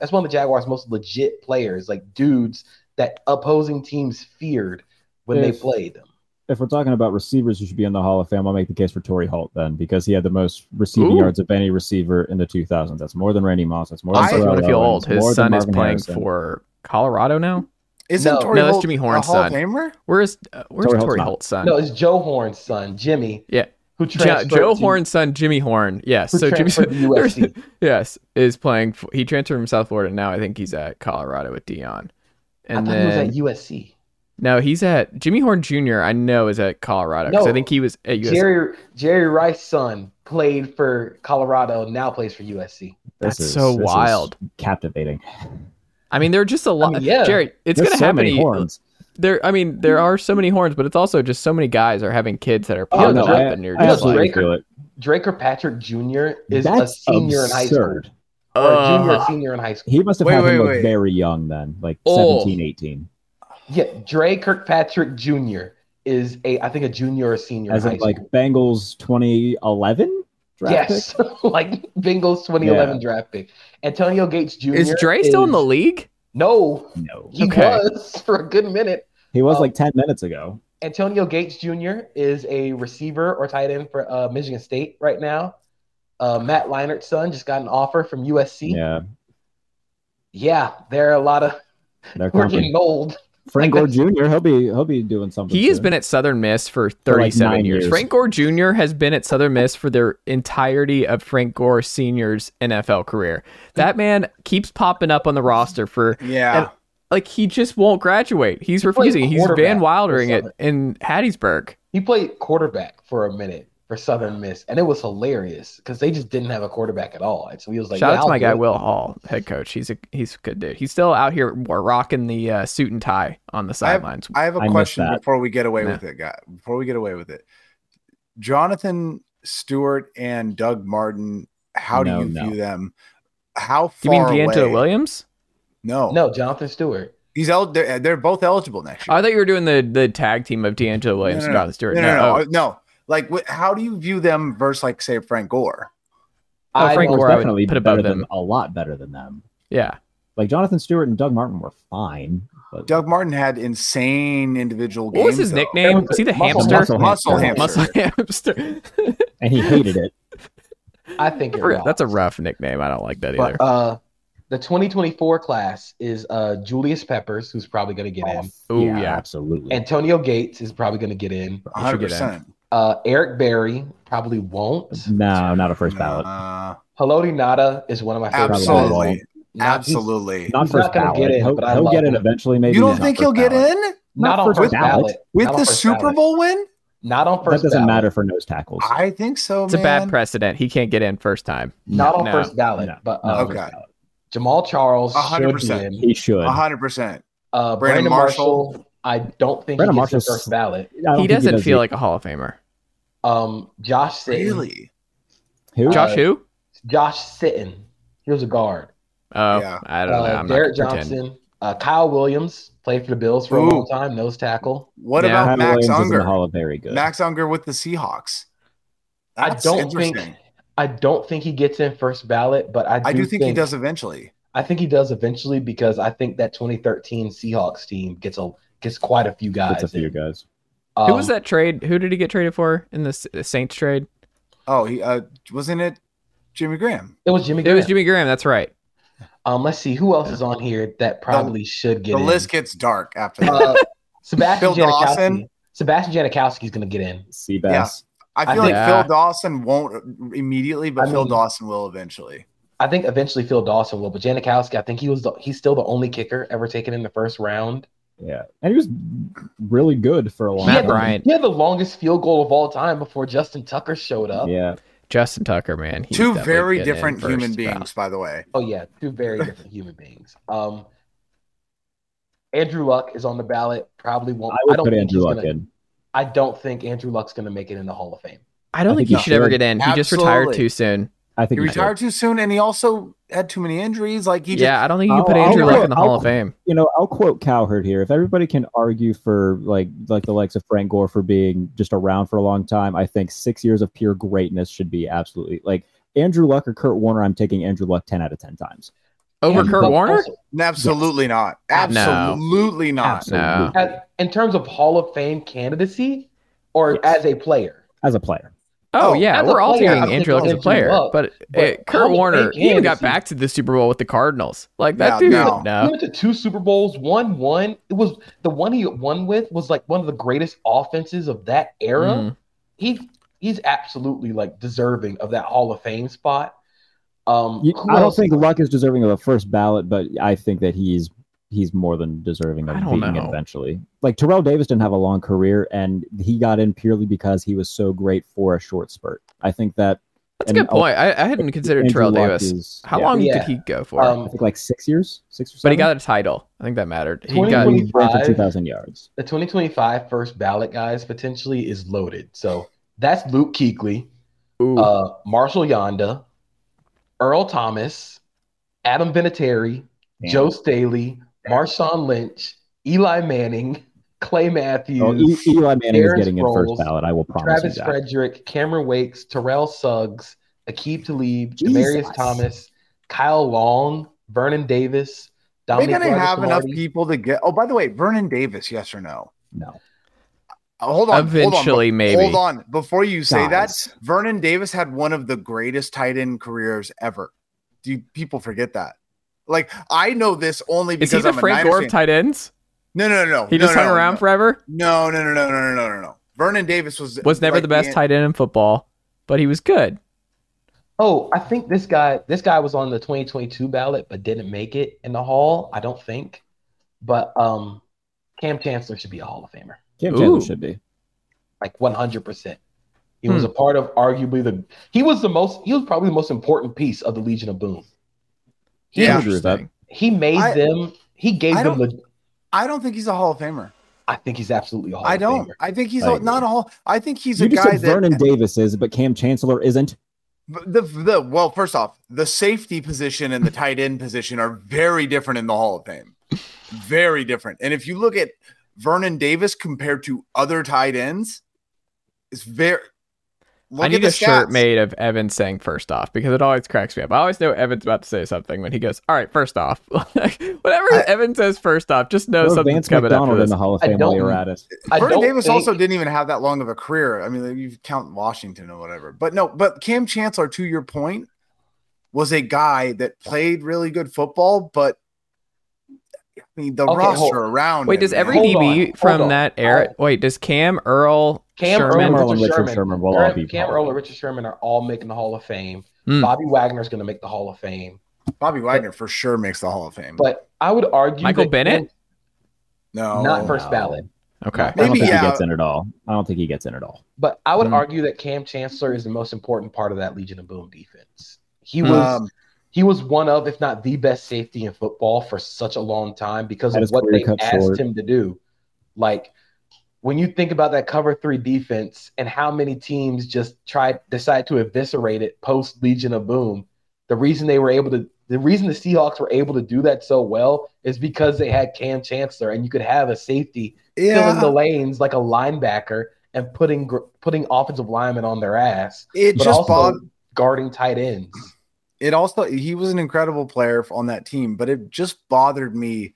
that's one of the Jaguars' most legit players, like dudes that opposing teams feared when they played them. If we're talking about receivers who should be in the Hall of Fame, I'll make the case for Torrey Holt then, because he had the most receiving yards of any receiver in the 2000s. That's more than Randy Moss. That's more than Colorado. I feel old. His son is playing for Colorado now. No, that's Jimmy Horn's son. Where's Torrey Holt's son? No, it's Joe Horn's son, Jimmy. Yeah. Who transferred Joe Horn's son, Jimmy Horn. Yes. Who transferred to USC. Yes, is playing. He transferred from South Florida. Now I think he's at Colorado with Dion. And he was at USC. No, he's at Jimmy Horn Jr. I know is at Colorado because I think he was at USC. Jerry Rice's son played for Colorado, now plays for USC. That's wild, captivating. I mean, there are just a lot. Jerry, it's going to happen. Many horns. There are so many horns, but it's also just so many guys are having kids that are popping up, and you're just like Drake Kirkpatrick Jr. is a senior in high school. Or a junior, senior in high school. He must have looked very young then, like 17, 18. Yeah, Dre Kirkpatrick Jr. is a junior or senior. As in like Bengals 2011 draft pick? Yes, like Bengals 2011 draft pick. Antonio Gates Jr. Is Dre still in the league? No. He was for a good minute. He was 10 minutes ago. Antonio Gates Jr. is a receiver or tight end for Michigan State right now. Matt Leinert's son just got an offer from USC. Yeah, there are a lot of... We're getting old. Frank Gore Jr., he'll be doing something. He has been at Southern Miss for 37 years. Frank Gore Jr. has been at Southern Miss for their entirety of Frank Gore Sr.'s NFL career. That man keeps popping up on the roster he just won't graduate. He's refusing. He's Van Wildering it in Hattiesburg. He played quarterback for a minute for Southern Miss, and it was hilarious because they just didn't have a quarterback at all. And so he was like, shout out to my guy Will Hall, head coach. He's a good dude. He's still out here rocking the suit and tie on the sidelines. I have a question before we get away with it, guy. Before we get away with it, Jonathan Stewart and Doug Martin. How do you view them? How far? You mean D'Anto Williams? No, Jonathan Stewart. They're both eligible next year. I thought you were doing the tag team of D'Anto Williams and Jonathan Stewart. No. Like, how do you view them versus, like, say, Frank Gore? Frank Gore, definitely I would put above them. A lot better than them. Yeah. Like, Jonathan Stewart and Doug Martin were fine. But... Doug Martin had insane individual games. What was his nickname? Was he the hamster? Muscle hamster. And he hated it. I think that's a rough nickname. I don't like that either. The 2024 class is Julius Peppers, who's probably going to get in. Oh, yeah, absolutely. Antonio Gates is probably going to get in. 100%. Eric Berry probably won't. No, not a first ballot. Haloti Ngata is one of my favorites. Absolutely. Not first ballot. He'll get in eventually, maybe. You don't think he'll get in? Not on first ballot. With the Super Bowl win? Not on first ballot. That doesn't matter for nose tackles. I think so, man. It's a bad precedent. He can't get in first time. Not on first ballot. But okay. Jamal Charles 100%. Should be in. He should. 100%. Brandon Marshall, I don't think Brandon Marshall's first ballot. He doesn't feel like a Hall of Famer. Josh Sitton. Really? Who? Josh who? Josh Sitton. He was a guard. Oh, yeah. I don't know. Garrett Johnson. Kyle Williams played for the Bills for a long time. Nose tackle. What about Max Unger? Very good. Max Unger with the Seahawks. That's I don't think he gets in first ballot, but I do think he does eventually. I think he does eventually because I think that 2013 Seahawks team gets quite a few guys. Who was that trade? Who did he get traded for in the Saints trade? Oh, he wasn't it Jimmy Graham? It was Jimmy Graham. That's right. Let's see who else is on here that probably should get in. The list gets dark after that. Sebastian Janikowski. Sebastian Janikowski is going to get in. I feel like Phil Dawson won't immediately, but Phil Dawson will eventually. I think eventually Phil Dawson will, but Janikowski, I think he's still the only kicker ever taken in the first round. Yeah, and he was really good for a long time. He had the longest field goal of all time before Justin Tucker showed up. Yeah, Justin Tucker, man. Two very different human beings, by the way. Oh, yeah, two very different human beings. Andrew Luck is on the ballot. Probably won't. I would put Andrew Luck in. I don't think Andrew Luck's going to make it in the Hall of Fame. I don't think he should ever get in. He just retired too soon. I think he retired too soon, and he also had too many injuries. I don't think you can put Andrew Luck in the Hall of Fame. You know, I'll quote Cowherd here. If everybody can argue for like the likes of Frank Gore for being just around for a long time, I think 6 years of pure greatness should be absolutely like Andrew Luck or Kurt Warner. I'm taking Andrew Luck 10 out of 10 times. Over Kurt Warner? Absolutely not. Absolutely not. No. In terms of Hall of Fame candidacy or as a player? As a player. Oh, yeah. We're all taking Andrew Luck as a player. But Kurt Warner, he even got back to the Super Bowl with the Cardinals. He went to two Super Bowls, won. It was the one he won with was like one of the greatest offenses of that era. Mm. He's absolutely like deserving of that Hall of Fame spot. I don't think Luck is deserving of a first ballot, but I think that he's more than deserving of being it eventually. Like Terrell Davis didn't have a long career, and he got in purely because he was so great for a short spurt. I think that's a good point. I hadn't considered Andrew Terrell Luck Davis. How long did he go for? I think like 6 years, 6 or 7. But he got a title. I think that mattered. He got 2,000 yards. The 2025 first ballot guys potentially is loaded. So that's Luke Kuechly, Marshall Yonda, Earl Thomas, Adam Vinatieri, Joe Staley, Marshawn Lynch, Eli Manning, Clay Matthews. Eli Manning is getting in first ballot. I will promise you that. Travis Frederick, Cameron Wakes, Terrell Suggs, Aqib Talib, Demarius Thomas, Kyle Long, Vernon Davis, Dominic. They're going to have enough people to get. Oh, by the way, Vernon Davis, yes or no? No. Hold on. Eventually, maybe. Hold on. Before you say that, Vernon Davis had one of the greatest tight end careers ever. People forget that? Like, I know this only because I'm a Niners fan. Is he the Frank Gore of tight ends? No. He just hung around forever? No. Vernon Davis was never the best tight end in football, but he was good. Oh, I think this guy was on the 2022 ballot, but didn't make it in the Hall, I don't think. But Cam Chancellor should be a Hall of Famer. Cam Chancellor should be. Like 100%. He was a part of arguably he was probably the most important piece of the Legion of Boom. I don't think he's a Hall of Famer. I think he's absolutely a Hall of Famer. I think he's not a Hall. I think he's a guy that Vernon Davis is, but Cam Chancellor isn't. Well, first off, the safety position and the tight end position are very different in the Hall of Fame. Very different. And if you look at Vernon Davis compared to other tight ends is very. I need a shirt made of Evan saying "first off" because it always cracks me up. I always know Evan's about to say something when he goes, "All right, first off." Whatever Evan says, first off, just know something's coming up. In the Hall of Fame, Vernon Davis also didn't even have that long of a career. I mean, you count Washington or whatever, but Cam Chancellor, to your point, was a guy that played really good football, but. I mean, the roster around. Wait, does every DB from that era? Wait, does Cam Earl and Richard Sherman are all making the Hall of Fame? Mm. Bobby Wagner's going to make the Hall of Fame. Bobby Wagner for sure makes the Hall of Fame. But I would argue Michael Bennett. No, not first ballot. Okay, I don't think he gets in at all. I don't think he gets in at all. But I would argue that Cam Chancellor is the most important part of that Legion of Boom defense. He was. he was one of, if not the best safety in football for such a long time because of what they asked him to do. Like, when you think about that cover three defense and how many teams just decide to eviscerate it post Legion of Boom, the reason the Seahawks were able to do that so well is because they had Cam Chancellor, and you could have a safety filling the lanes like a linebacker and putting offensive linemen on their ass. Guarding tight ends. He was an incredible player on that team, but it just bothered me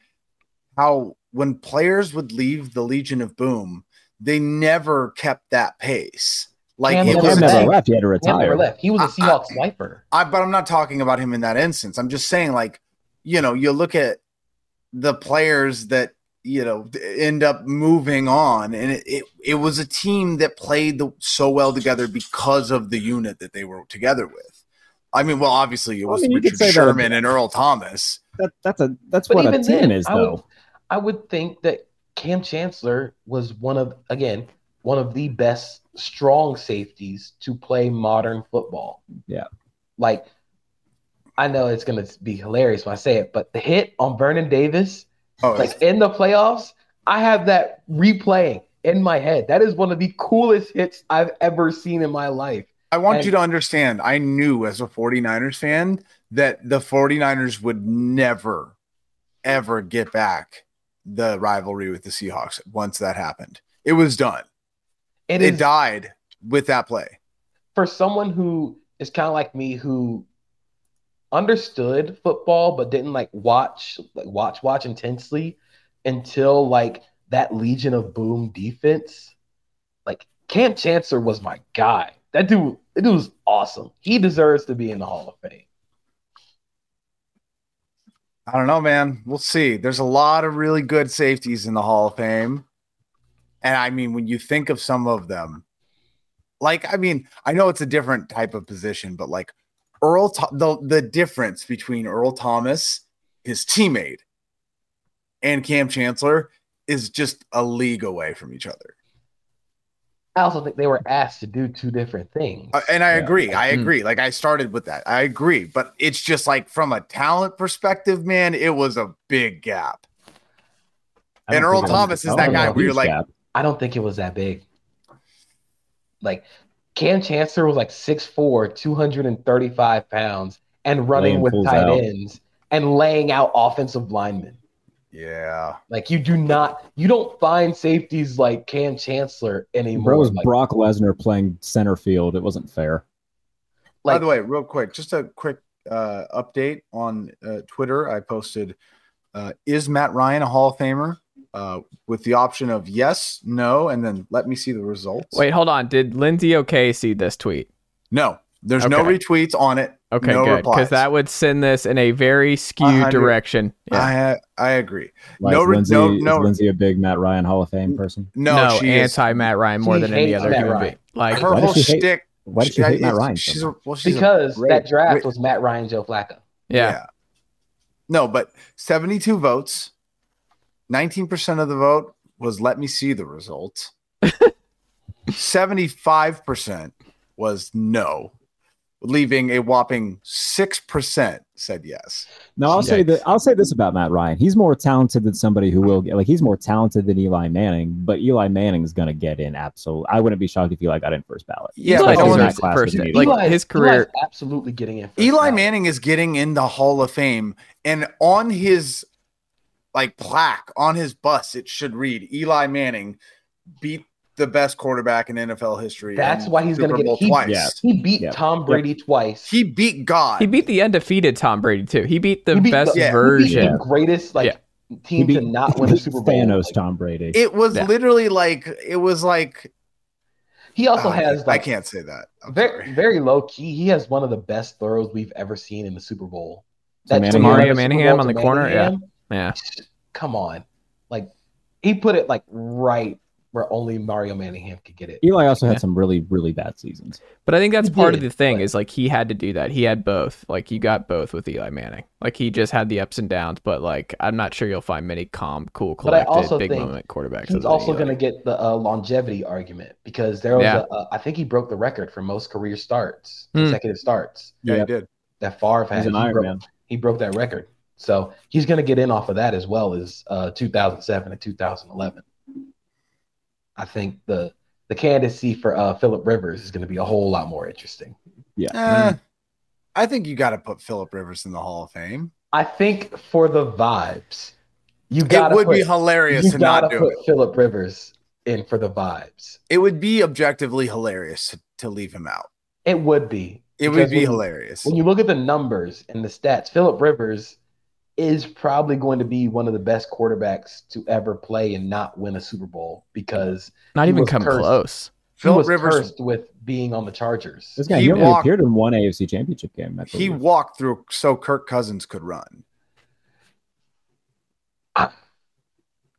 how when players would leave the Legion of Boom, they never kept that pace. Like, Cam never left. He had to retire. He was a Seahawks sniper. But I'm not talking about him in that instance. I'm just saying, like, you look at the players that, end up moving on, and it was a team that played so well together because of the unit that they were together with. I mean, well, obviously it was Richard Sherman and Earl Thomas. That's what a team is, though. I would think that Cam Chancellor was one of the best strong safeties to play modern football. Yeah. Like, I know it's going to be hilarious when I say it, but the hit on Vernon Davis, in the playoffs, I have that replaying in my head. That is one of the coolest hits I've ever seen in my life. I want you to understand, I knew as a 49ers fan that the 49ers would never, ever get back the rivalry with the Seahawks. Once that happened, it was done. It died with that play. For someone who is kind of like me, who understood football but didn't watch intensely until that Legion of Boom defense, Cam Chancellor was my guy. That dude was awesome. He deserves to be in the Hall of Fame. I don't know, man. We'll see. There's a lot of really good safeties in the Hall of Fame. And I mean, when you think of some of them, I know it's a different type of position, but the difference between Earl Thomas, his teammate, and Cam Chancellor is just a league away from each other. I also think they were asked to do two different things. And I agree. I agree. Mm-hmm. I started with that. I agree. But it's just from a talent perspective, man, it was a big gap. And Earl Thomas is that guy where you're like, I don't think it was that big. Cam Chancellor was 6'4", 235 pounds, and running with tight ends and laying out offensive linemen. Yeah. You don't find safeties like Cam Chancellor anymore. It was Brock Lesnar playing center field. It wasn't fair. By the way, real quick, just a quick update on Twitter. I posted, is Matt Ryan a Hall of Famer? With the option of yes, no, and then let me see the results. Wait, hold on. Did Lindsay OK see this tweet? No, there's no retweets on it. Okay, no, good, because that would send this in a very skewed direction. Yeah. I agree. Is Lindsay a big Matt Ryan Hall of Fame person? No, she anti Matt Ryan more than any other human being. Her whole shtick. Why does she hate Matt Ryan? Because that draft was Matt Ryan, Joe Flacco. Yeah. No, but 72 votes. 19% of the vote was let me see the results. 75% was no, leaving a whopping 6% said yes. Now I'll say this about Matt Ryan. He's more talented than somebody who will get he's more talented than Eli Manning, but Eli Manning's gonna get in absolutely. I wouldn't be shocked if Eli got in first ballot. Yeah, but his career Eli's absolutely getting in first ballot. Manning is getting in the Hall of Fame, and on his plaque on his bus, it should read Eli Manning beat the best quarterback in NFL history. That's why he's going to get twice. He beat Tom Brady twice. He beat God. He beat the undefeated Tom Brady too. He beat the best version. He beat the greatest team to not win the Super Bowl. Thanos Tom Brady. It was literally He also has I can't say that. I'm very, very low key. He has one of the best throws we've ever seen in the Super Bowl. That's Mario Manningham on the corner. Yeah. Yeah, come on, he put it right where only Mario Manningham could get it. Eli also had some really, really bad seasons, but I think that's part of the thing is he had to do that. He had both. You got both with Eli Manning. He just had the ups and downs. But I'm not sure you'll find many calm, cool, collected, but I also big think moment quarterbacks. He's also going to get the longevity argument because there was I think he broke the record for most career starts, consecutive starts. Yeah, he did. that Favre had. He's an Iron Man. He broke that record. So he's going to get in off of that as well as 2007 and 2011. I think the candidacy for Phillip Rivers is going to be a whole lot more interesting. Yeah. I think you got to put Phillip Rivers in the Hall of Fame. I think for the vibes, you got. It would be hilarious to not do it. You got to put Phillip Rivers in for the vibes. It would be objectively hilarious to leave him out. It would be. It would be hilarious. When you look at the numbers and the stats, Phillip Rivers is probably going to be one of the best quarterbacks to ever play and not win a Super Bowl because not even come close. Phillip Rivers cursed with being on the Chargers. This guy appeared in one AFC Championship game. He walked through so Kirk Cousins could run.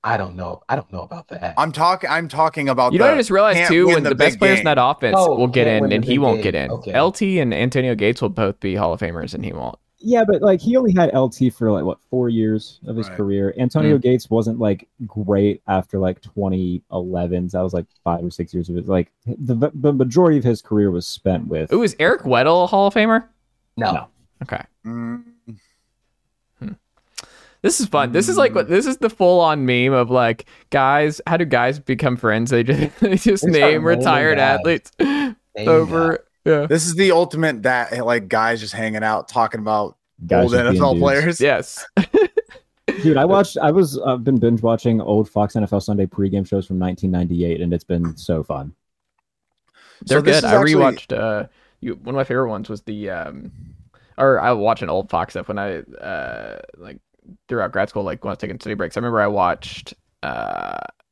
I don't know. I don't know about that. I'm talking about. You know what I just realized too? When the best players in that offense will get in, and he won't get in. Okay. LT and Antonio Gates will both be Hall of Famers, and he won't. Yeah, but like he only had LT for like what 4 years of his career. Antonio Gates wasn't like great after like 2011. So that was like 5 or 6 years of it. Like the majority of his career was spent with. Ooh, is Eric Weddle a Hall of Famer? No. Okay. This is fun. This is the full-on meme of like guys. How do guys become friends? They just name retired athletes over. Yeah. This is the ultimate that like guys just hanging out talking about guys old NFL players. Yes. Dude, I've been binge watching old Fox NFL Sunday pregame shows from 1998, and it's been so fun. They're good. I rewatched one of my favorite ones was the or I watch an old Fox stuff when I like throughout grad school, like when I was taking study breaks. I remember I watched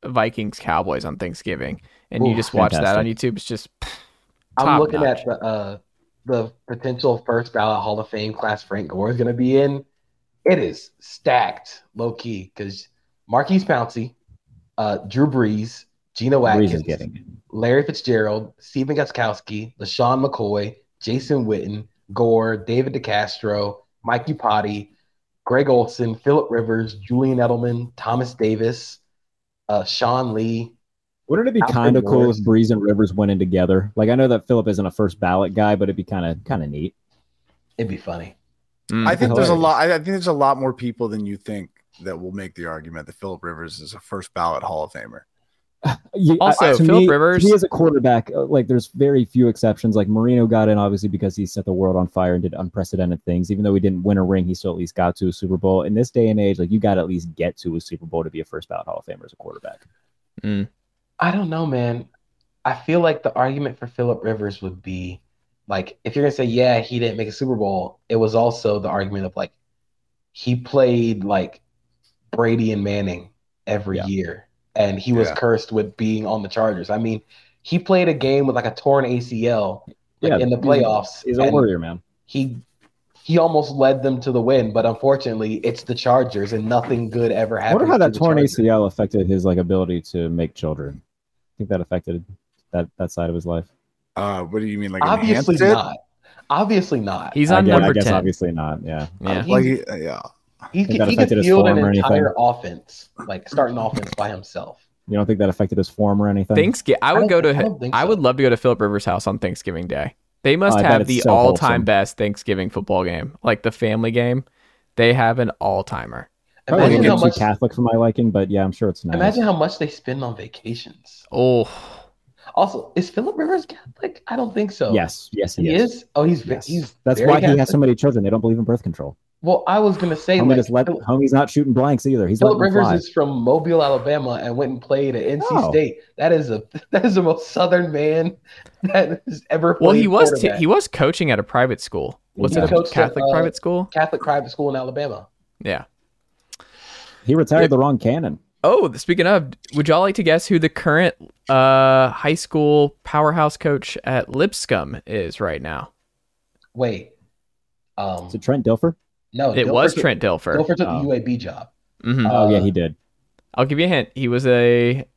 Vikings Cowboys on Thanksgiving, and you just watch that on YouTube. It's just I'm looking at the potential first ballot Hall of Fame class Frank Gore is going to be in. It is stacked, low key, because Marquise Pouncey, Drew Brees, Geno Atkins, Larry Fitzgerald, Stephen Gostkowski, LaShawn McCoy, Jason Witten, Gore, David DeCastro, Mike Iupati, Greg Olson, Phillip Rivers, Julian Edelman, Thomas Davis, Sean Lee. Wouldn't it be kind of cool if Breeze and Rivers went in together? Like, I know that Phillip isn't a first ballot guy, but it'd be kind of neat. It'd be funny. I think there's a lot. I think there's a lot more people than you think that will make the argument that Phillip Rivers is a first ballot Hall of Famer. Also, Phillip Rivers, he is a quarterback. Like, there's very few exceptions. Like Marino got in obviously because he set the world on fire and did unprecedented things. Even though he didn't win a ring, he still at least got to a Super Bowl. In this day and age, like you got to at least get to a Super Bowl to be a first ballot Hall of Famer as a quarterback. Mm. I don't know, man. I feel like the argument for Phillip Rivers would be like, if you're going to say, yeah, he didn't make a Super Bowl, it was also the argument of like, he played like Brady and Manning every year, and he was cursed with being on the Chargers. I mean, he played a game with like a torn ACL in the playoffs. He's a warrior, man. He almost led them to the win, but unfortunately, it's the Chargers, and nothing good ever happened. I wonder how that torn ACL affected his like ability to make children. I think that affected that side of his life. What do you mean? Like obviously not. Obviously not. He's on number 10. I guess obviously not. Yeah. He could field an entire offense, like start an offense by himself. You don't think that affected his form or anything? I would love to go to Phillip Rivers' house on Thanksgiving Day. They must have the all-time best Thanksgiving football game, like the family game. They have an all-timer. Imagine how much Catholic for my liking, but yeah, I'm sure it's nice. Imagine how much they spend on vacations. Oh. Also, is Phillip Rivers Catholic? I don't think so. Yes, he is. Oh, he's that's why Catholic. He has so many children. They don't believe in birth control. Well, I was gonna say, homie's not shooting blanks either. Phillip Rivers is from Mobile, Alabama, and went and played at NC State. That is the most Southern man that has ever. Well, he was coaching at a private school. Was it a Catholic private school? Catholic private school in Alabama. Yeah. He retired the wrong cannon. Oh, speaking of, would y'all like to guess who the current high school powerhouse coach at Lipscomb is right now? Wait, is it Trent Dilfer? No, it was Trent Dilfer. Dilfer took the UAB job. Mm-hmm. Oh, yeah, he did. I'll give you a hint. He was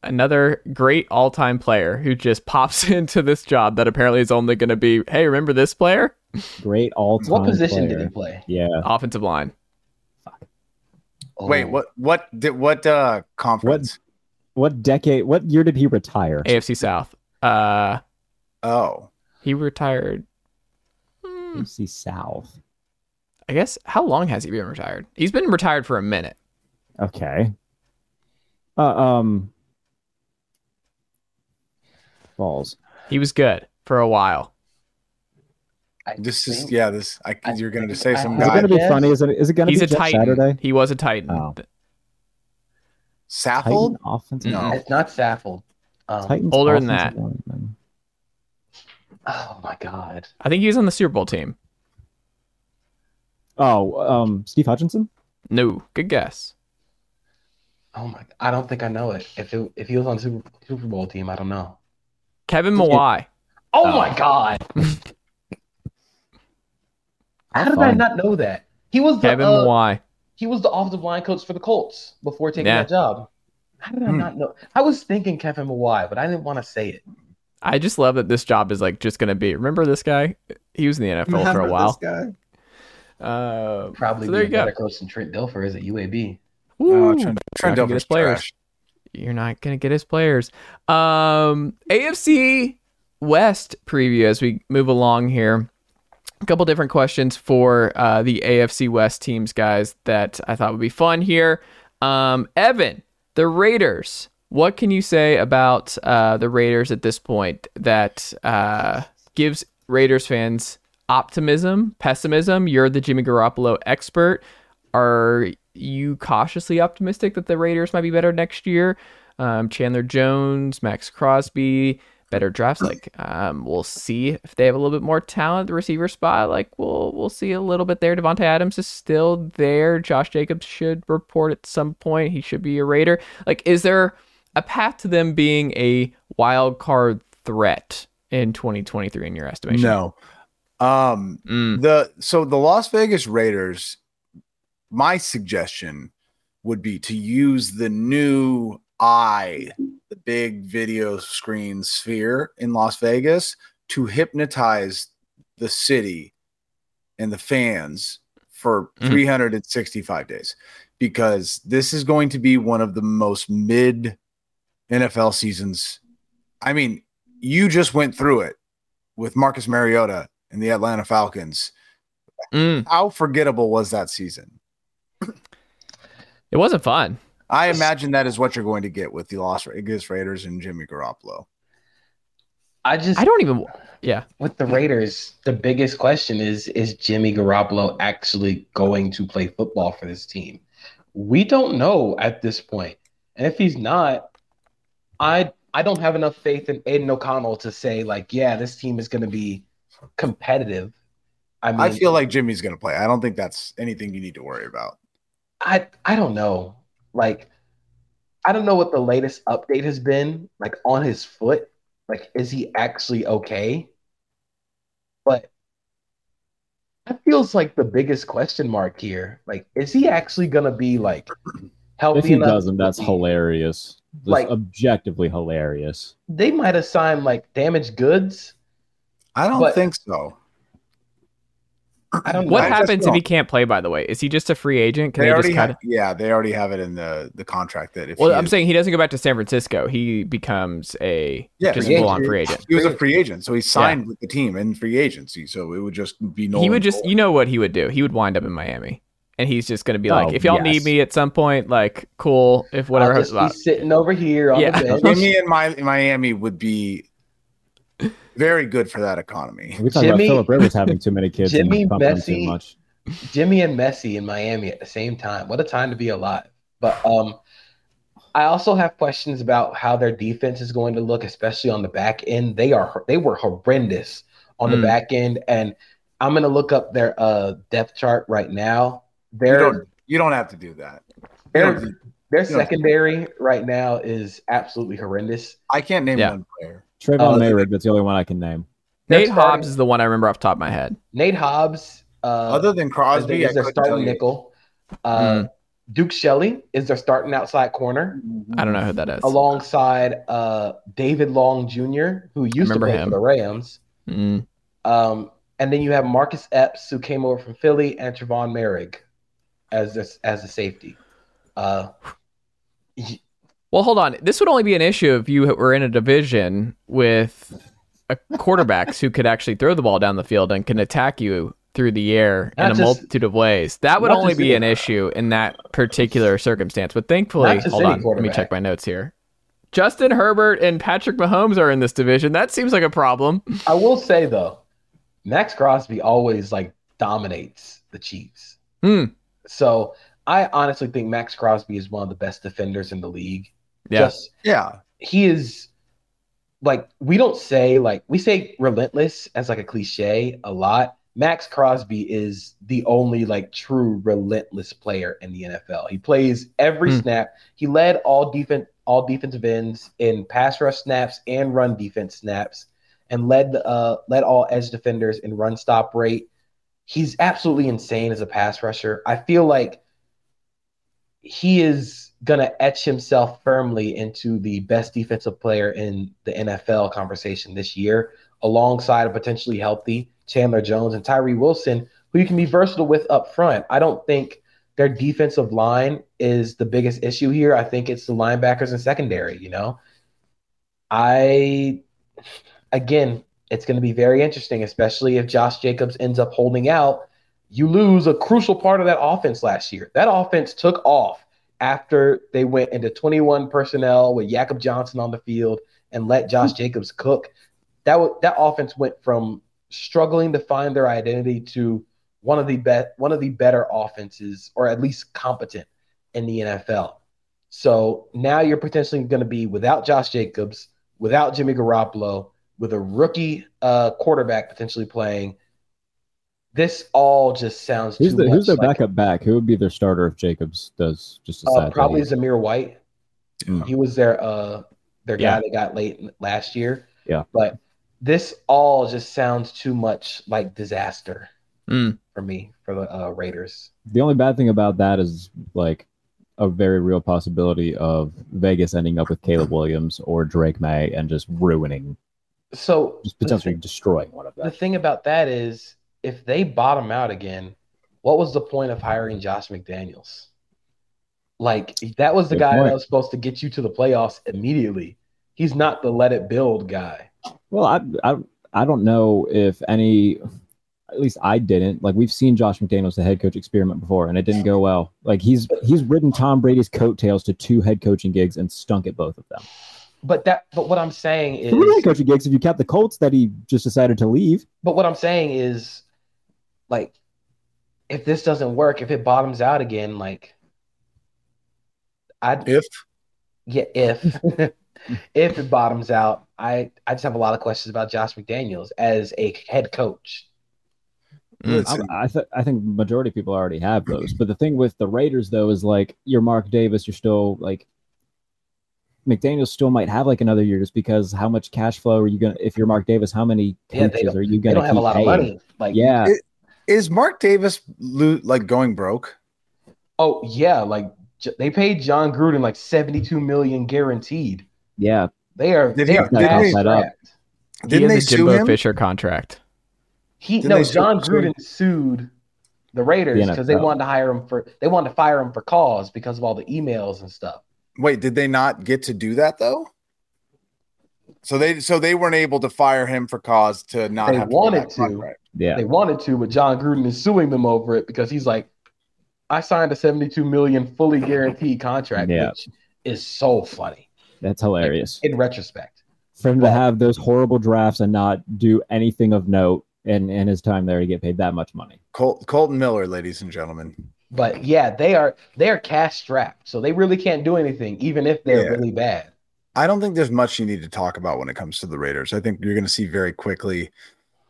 another great all-time player who just pops into this job that apparently is only going to be, hey, remember this player? Great all-time player. What position did he play? Yeah. Offensive line. Fuck. Oh. Wait, what conference? What decade? What year did he retire? AFC South. He retired. AFC South. I guess, how long has he been retired? He's been retired for a minute. Okay. Balls. He was good for a while. You're going to say some guy. Is it going to be funny? Is it going to be Jeff Saturday? He was a Titan. Oh. Saffold? Titan no. It's not Saffold. Older than that. Lineman. Oh, my God. I think he was on the Super Bowl team. Oh, Steve Hutchinson? No. Good guess. Oh, my. I don't think I know it. If he was on the Super Bowl team, I don't know. Kevin Mawai. Oh, my God. How did I not know that? He was the Kevin Mawai. He was the offensive line coach for the Colts before taking that job. How did I not know? I was thinking Kevin Mawai, but I didn't want to say it. I just love that this job is like just going to be. Remember this guy? He was in the NFL for a while. This guy? Probably so be a better coach than Trent Dilfer is at UAB. Ooh, Trent Dilfer's players. You're not going to get his players. AFC West preview as we move along here. A couple different questions for the AFC West teams, guys, that I thought would be fun here. Evan, the Raiders. What can you say about the Raiders at this point that gives Raiders fans optimism, pessimism? You're the Jimmy Garoppolo expert. Are you cautiously optimistic that the Raiders might be better next year? Chandler Jones, Max Crosby, better drafts. Like, we'll see if they have a little bit more talent at the receiver spot. Like, we'll see a little bit there. Devontae Adams is still there. Josh Jacobs should report at some point. He should be a Raider. Like, is there a path to them being a wild card threat in 2023 in your estimation? No. The Las Vegas Raiders, my suggestion would be to use the new eye, the big video screen sphere in Las Vegas, to hypnotize the city and the fans for 365 days, because this is going to be one of the most mid NFL seasons. I mean, you just went through it with Marcus Mariota and the Atlanta Falcons. How forgettable was that season? It wasn't fun. I imagine that is what you're going to get with the Las Vegas Raiders and Jimmy Garoppolo. With the Raiders, the biggest question is Jimmy Garoppolo actually going to play football for this team? We don't know at this point. And if he's not, I don't have enough faith in Aiden O'Connell to say, like, yeah, this team is going to be competitive. I mean, I feel like Jimmy's going to play. I don't think that's anything you need to worry about. I don't know. Like, I don't know what the latest update has been, like, on his foot. Like, is he actually okay? But that feels like the biggest question mark here. Like, is he actually going to be, like, healthy enough? If he doesn't, that's hilarious. Like, objectively hilarious. They might assign, like, damaged goods. I don't think so. I don't know. What happens if he can't play, by the way? Is he just a free agent? Can they already just they already have it in the contract that if saying he doesn't go back to San Francisco, he becomes a full-on free agent. He was a free agent, so he signed with the team in free agency, so it would just be null. He would just, you know what he would do? He would wind up in Miami, and he's just going to be if y'all need me at some point, like, cool, if whatever. I'll just be sitting over here on the bench. Jimmy in Miami would be very good for that economy. We're talking about Philip Rivers having too many kids. Jimmy and Messi in Miami at the same time. What a time to be alive. But I also have questions about how their defense is going to look, especially on the back end. They were horrendous on the back end, and I'm going to look up their depth chart right now. You don't have to do that. Their secondary right now is absolutely horrendous. I can't name one player. Trayvon Mayrigg, that's the only one I can name. Nate Hobbs is the one I remember off the top of my head. Nate Hobbs. Other than Crosby, is their starting nickel. Duke Shelley is their starting outside corner. I don't know who that is. Alongside David Long Jr., who used to play for the Rams. Mm. And then you have Marcus Epps, who came over from Philly, and Trayvon Mayrigg as a safety. Well, hold on. This would only be an issue if you were in a division with quarterbacks who could actually throw the ball down the field and can attack you through the air not in a multitude of ways. That would only be an issue in that particular circumstance. But thankfully, hold on, let me check my notes here. Justin Herbert and Patrick Mahomes are in this division. That seems like a problem. I will say, though, Max Crosby always dominates the Chiefs. So I honestly think Max Crosby is one of the best defenders in the league. Yeah. He is we don't say we say relentless as a cliche a lot. Max Crosby is the only true relentless player in the NFL. He plays every snap. He led all defensive ends in pass rush snaps and run defense snaps, and led all edge defenders in run stop rate. He's absolutely insane as a pass rusher. I feel like he is going to etch himself firmly into the best defensive player in the NFL conversation this year, alongside a potentially healthy Chandler Jones and Tyree Wilson, who you can be versatile with up front. I don't think their defensive line is the biggest issue here. I think it's the linebackers and secondary, Again, it's going to be very interesting, especially if Josh Jacobs ends up holding out. You lose a crucial part of that offense last year. That offense took off after they went into 21 personnel with Jakob Johnson on the field and let Josh Jacobs cook. That offense went from struggling to find their identity to one of the better offenses, or at least competent, in the NFL. So now you're potentially going to be without Josh Jacobs, without Jimmy Garoppolo, with a rookie quarterback potentially playing. This all just sounds too much. Who's their backup back? Who would be their starter if Jacobs does just decide? Probably Zamir White. Mm. He was their guy that got late last year. Yeah. But this all just sounds too much like disaster for me, for the Raiders. The only bad thing about that is a very real possibility of Vegas ending up with Caleb Williams or Drake May and just ruining. So just potentially destroying one of them. The thing about that is, if they bottom out again, what was the point of hiring Josh McDaniels? That was the guy that was supposed to get you to the playoffs immediately. He's not the let it build guy. Well, I don't know if any, at least I didn't. We've seen Josh McDaniels, the head coach experiment before, and it didn't go well. He's ridden Tom Brady's coattails to two head coaching gigs and stunk at both of them. But what I'm saying is, head coaching gigs if you count the Colts that he just decided to leave. But what I'm saying is, if this doesn't work, if it bottoms out again, if it bottoms out, I just have a lot of questions about Josh McDaniels as a head coach. I think majority of people already have those. But the thing with the Raiders, though, is you're Mark Davis, you're still McDaniels still might have another year, just because how much cash flow are you going to, if you're Mark Davis, how many coaches are you going to have a lot of money? Is Mark Davis going broke? Oh yeah. They paid John Gruden $72 million guaranteed. Yeah. Didn't they sue him? Fisher contract. John Gruden sued the Raiders because they wanted to fire him for cause because of all the emails and stuff. Wait, did they not get to do that though? So they weren't able to fire him for cause to not. They wanted to. Yeah. They wanted to, but John Gruden is suing them over it because he's I signed a $72 million fully guaranteed contract, which is so funny. That's hilarious. In retrospect, for him to have those horrible drafts and not do anything of note in his time there to get paid that much money. Colton Miller, ladies and gentlemen. But yeah, they are cash strapped, so they really can't do anything, even if they're really bad. I don't think there's much you need to talk about when it comes to the Raiders. I think you're going to see very quickly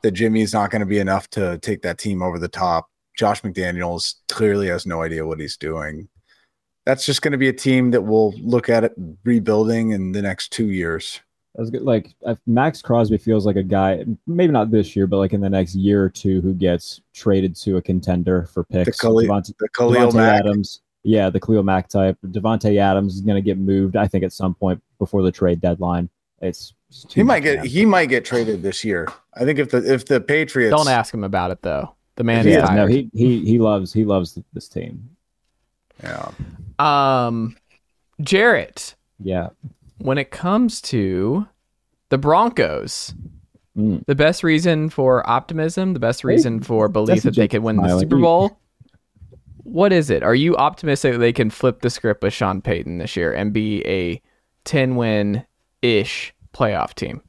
that Jimmy's not going to be enough to take that team over the top. Josh McDaniels clearly has no idea what he's doing. That's just going to be a team that will look at it rebuilding in the next 2 years. I was Max Crosby feels like a guy, maybe not this year, but in the next year or two, who gets traded to a contender for picks. The Khalil Mack type. Devontae Adams is going to get moved, I think, at some point before the trade deadline. He might get traded this year. I think if the Patriots don't ask him about it though. The man is tired. No, he loves this team. Yeah. Jarrett. Yeah. When it comes to the Broncos, The best reason for optimism, the best reason for belief that they could win the Super Bowl. What is it? Are you optimistic that they can flip the script with Sean Payton this year and be a 10-win-ish playoff team?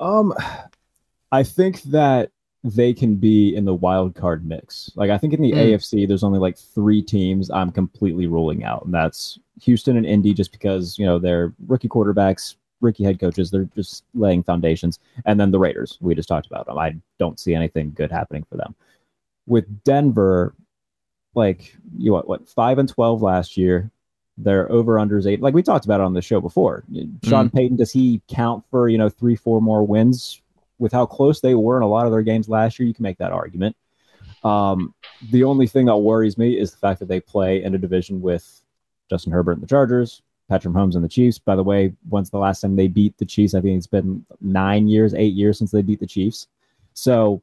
I think that they can be in the wild card mix. Like, I think in the AFC, there's only like three teams I'm completely ruling out, and that's Houston and Indy, just because, you know, they're rookie quarterbacks, rookie head coaches. They're just laying foundations. And then the Raiders, we just talked about them. I don't see anything good happening for them. With Denver, like, you know, what 5-12 last year, their over-unders 8. Like we talked about it on the show before. Sean Payton, does he count for, you know, 3-4 more wins? With how close they were in a lot of their games last year, you can make that argument. The only thing that worries me is the fact that they play in a division with Justin Herbert and the Chargers, Patrick Mahomes and the Chiefs. By the way, when's the last time they beat the Chiefs? I think it's been 8 years since they beat the Chiefs. So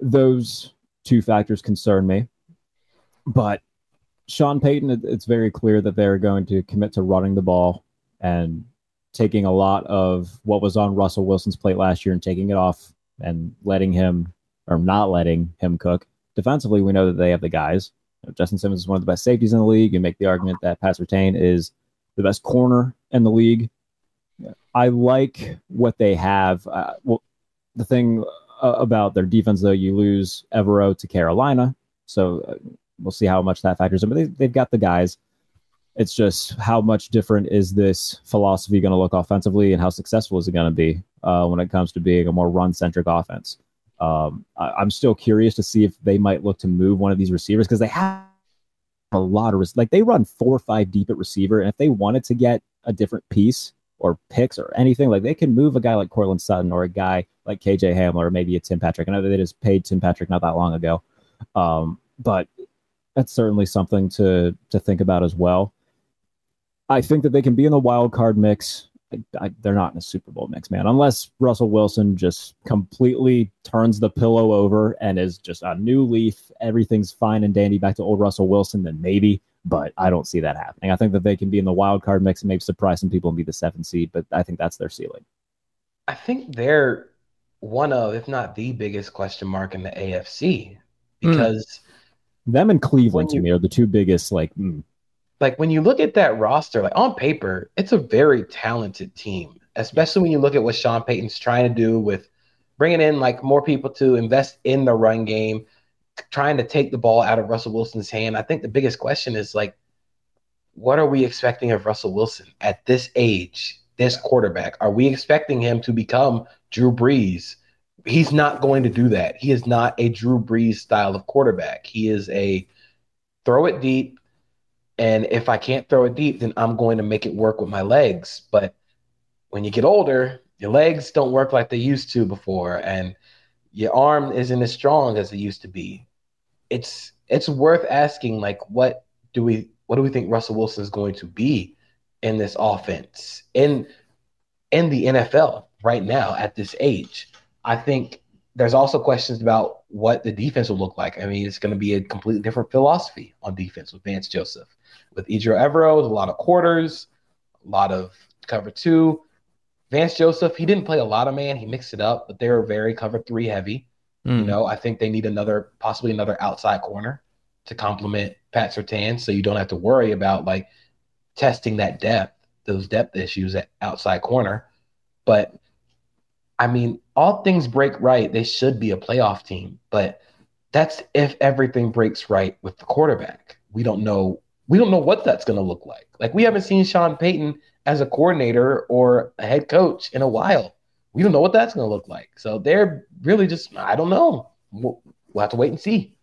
those two factors concern me. But Sean Payton, it's very clear that they're going to commit to running the ball and taking a lot of what was on Russell Wilson's plate last year and taking it off and letting him, or not letting him, cook. Defensively, we know that they have the guys. You know, Justin Simmons is one of the best safeties in the league. You make the argument that Pat Surtain is the best corner in the league. I like what they have. Well, the thing about their defense, though, you lose Evero to Carolina, so we'll see how much that factors in. But they've got the guys. It's just how much different is this philosophy going to look offensively, and how successful is it going to be when it comes to being a more run-centric offense? I'm still curious to see if they might look to move one of these receivers, because they have a lot of like they run 4 or 5 deep at receiver, and if they wanted to get a different piece or picks or anything, like they can move a guy like Cortland Sutton or a guy like KJ Hamler or maybe a Tim Patrick. I know they just paid Tim Patrick not that long ago, but that's certainly something to think about as well. I think that they can be in the wild card mix. They're not in a Super Bowl mix, man, unless Russell Wilson just completely turns the pillow over and is just a new leaf. Everything's fine and dandy back to old Russell Wilson, then maybe, but I don't see that happening. I think that they can be in the wild card mix and maybe surprise some people and be the 7th seed, but I think that's their ceiling. I think they're one of, if not the biggest question mark in the AFC, because them and Cleveland to me are the two biggest, like when you look at that roster, like on paper, it's a very talented team, especially when you look at what Sean Payton's trying to do with bringing in like more people to invest in the run game, trying to take the ball out of Russell Wilson's hand. I think the biggest question is like, what are we expecting of Russell Wilson at this age, this quarterback? Are we expecting him to become Drew Brees? He's not going to do that. He is not a Drew Brees style of quarterback. He is a throw it deep. And if I can't throw it deep, then I'm going to make it work with my legs. But when you get older, your legs don't work like they used to before, and your arm isn't as strong as it used to be. It's worth asking, like, what do we think Russell Wilson is going to be in this offense in the NFL right now at this age? I think there's also questions about what the defense will look like. I mean, it's going to be a completely different philosophy on defense with Vance Joseph. With Edro Evero, a lot of quarters, a lot of cover two. Vance Joseph, he didn't play a lot of man. He mixed it up, but they were very cover three heavy. You know, I think they need possibly another outside corner to complement Pat Surtain, so you don't have to worry about like testing that depth, those depth issues at outside corner. But I mean, all things break right, they should be a playoff team, but that's if everything breaks right with the quarterback. We don't know what that's going to look like. Like, we haven't seen Sean Payton as a coordinator or a head coach in a while. We don't know what that's going to look like. So they're really just, I don't know. We'll have to wait and see.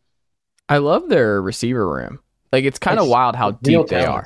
I love their receiver room. Like, it's kind of wild how deep they are.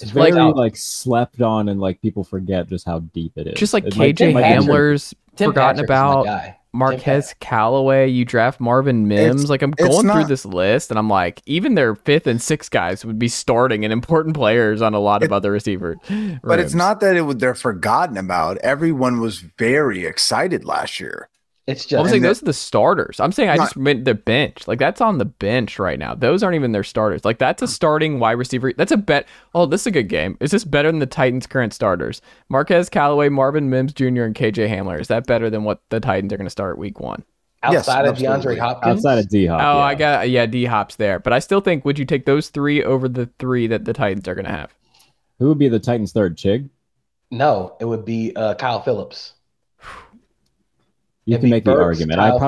It's very like slept on, and like people forget just how deep it is. Just like KJ Hamler's forgotten about, Marquez Callaway. You draft Marvin Mims. Like, I'm going through this list, and I'm like, even their 5th and 6th guys would be starting and important players on a lot of other receivers. But it's not that they're forgotten about. Everyone was very excited last year. It's just. I'm saying those are the starters. I'm saying I just meant the bench. Like, that's on the bench right now. Those aren't even their starters. Like, that's a starting wide receiver. That's a bet. Oh, this is a good game. Is this better than the Titans' current starters? Marquez Callaway, Marvin Mims Jr., and KJ Hamler. Is that better than what the Titans are going to start week one? Outside of DeAndre Hopkins? Outside of D-Hop. Oh, yeah. D-Hop's there. But I still think, would you take those three over the three that the Titans are going to have? Who would be the Titans' third, Chig? No, it would be Kyle Phillips. You can make the argument. I'd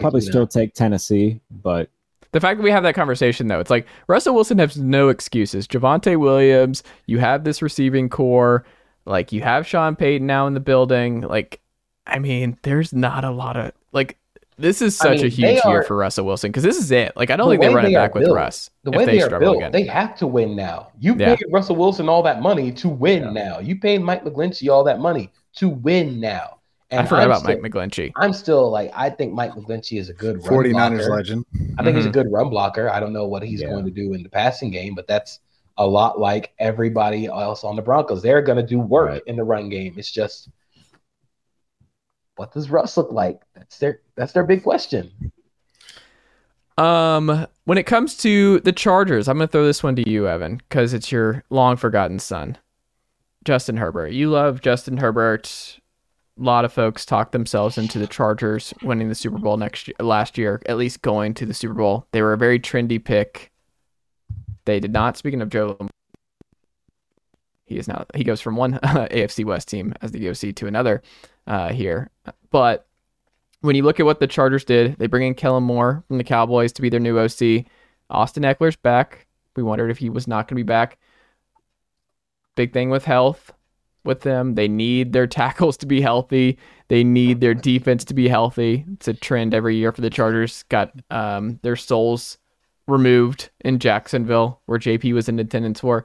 probably still take Tennessee, but the fact that we have that conversation, though, it's like Russell Wilson has no excuses. Javonte Williams, you have this receiving core, like you have Sean Payton now in the building. Like, I mean, there's not a lot of like. This is such a huge year for Russell Wilson because this is it. Like, I don't think they're running back with Russ. The way they are built, they have to win now. You paid Russell Wilson all that money to win now. You paid Mike McGlinchey all that money to win now. And I forgot about Mike McGlinchey. I'm still like, I think Mike McGlinchey is a good run blocker. 49ers legend. I think he's a good run blocker. I don't know what he's going to do in the passing game, but that's a lot like everybody else on the Broncos. They're going to do work in the run game. It's just, what does Russ look like? That's their big question. When it comes to the Chargers, I'm going to throw this one to you, Evan, because it's your long forgotten son, Justin Herbert. You love Justin Herbert. A lot of folks talked themselves into the Chargers winning the Super Bowl last year, at least going to the Super Bowl. They were a very trendy pick. They did not. Speaking of Joe Lombardi, he goes from one AFC West team as the AFC to another here. But when you look at what the Chargers did, they bring in Kellen Moore from the Cowboys to be their new OC. Austin Eckler's back. We wondered if he was not going to be back. Big thing with health. With them, they need their tackles to be healthy. They need their defense to be healthy. It's a trend every year for the Chargers. Got their souls removed in Jacksonville, where JP was in attendance for.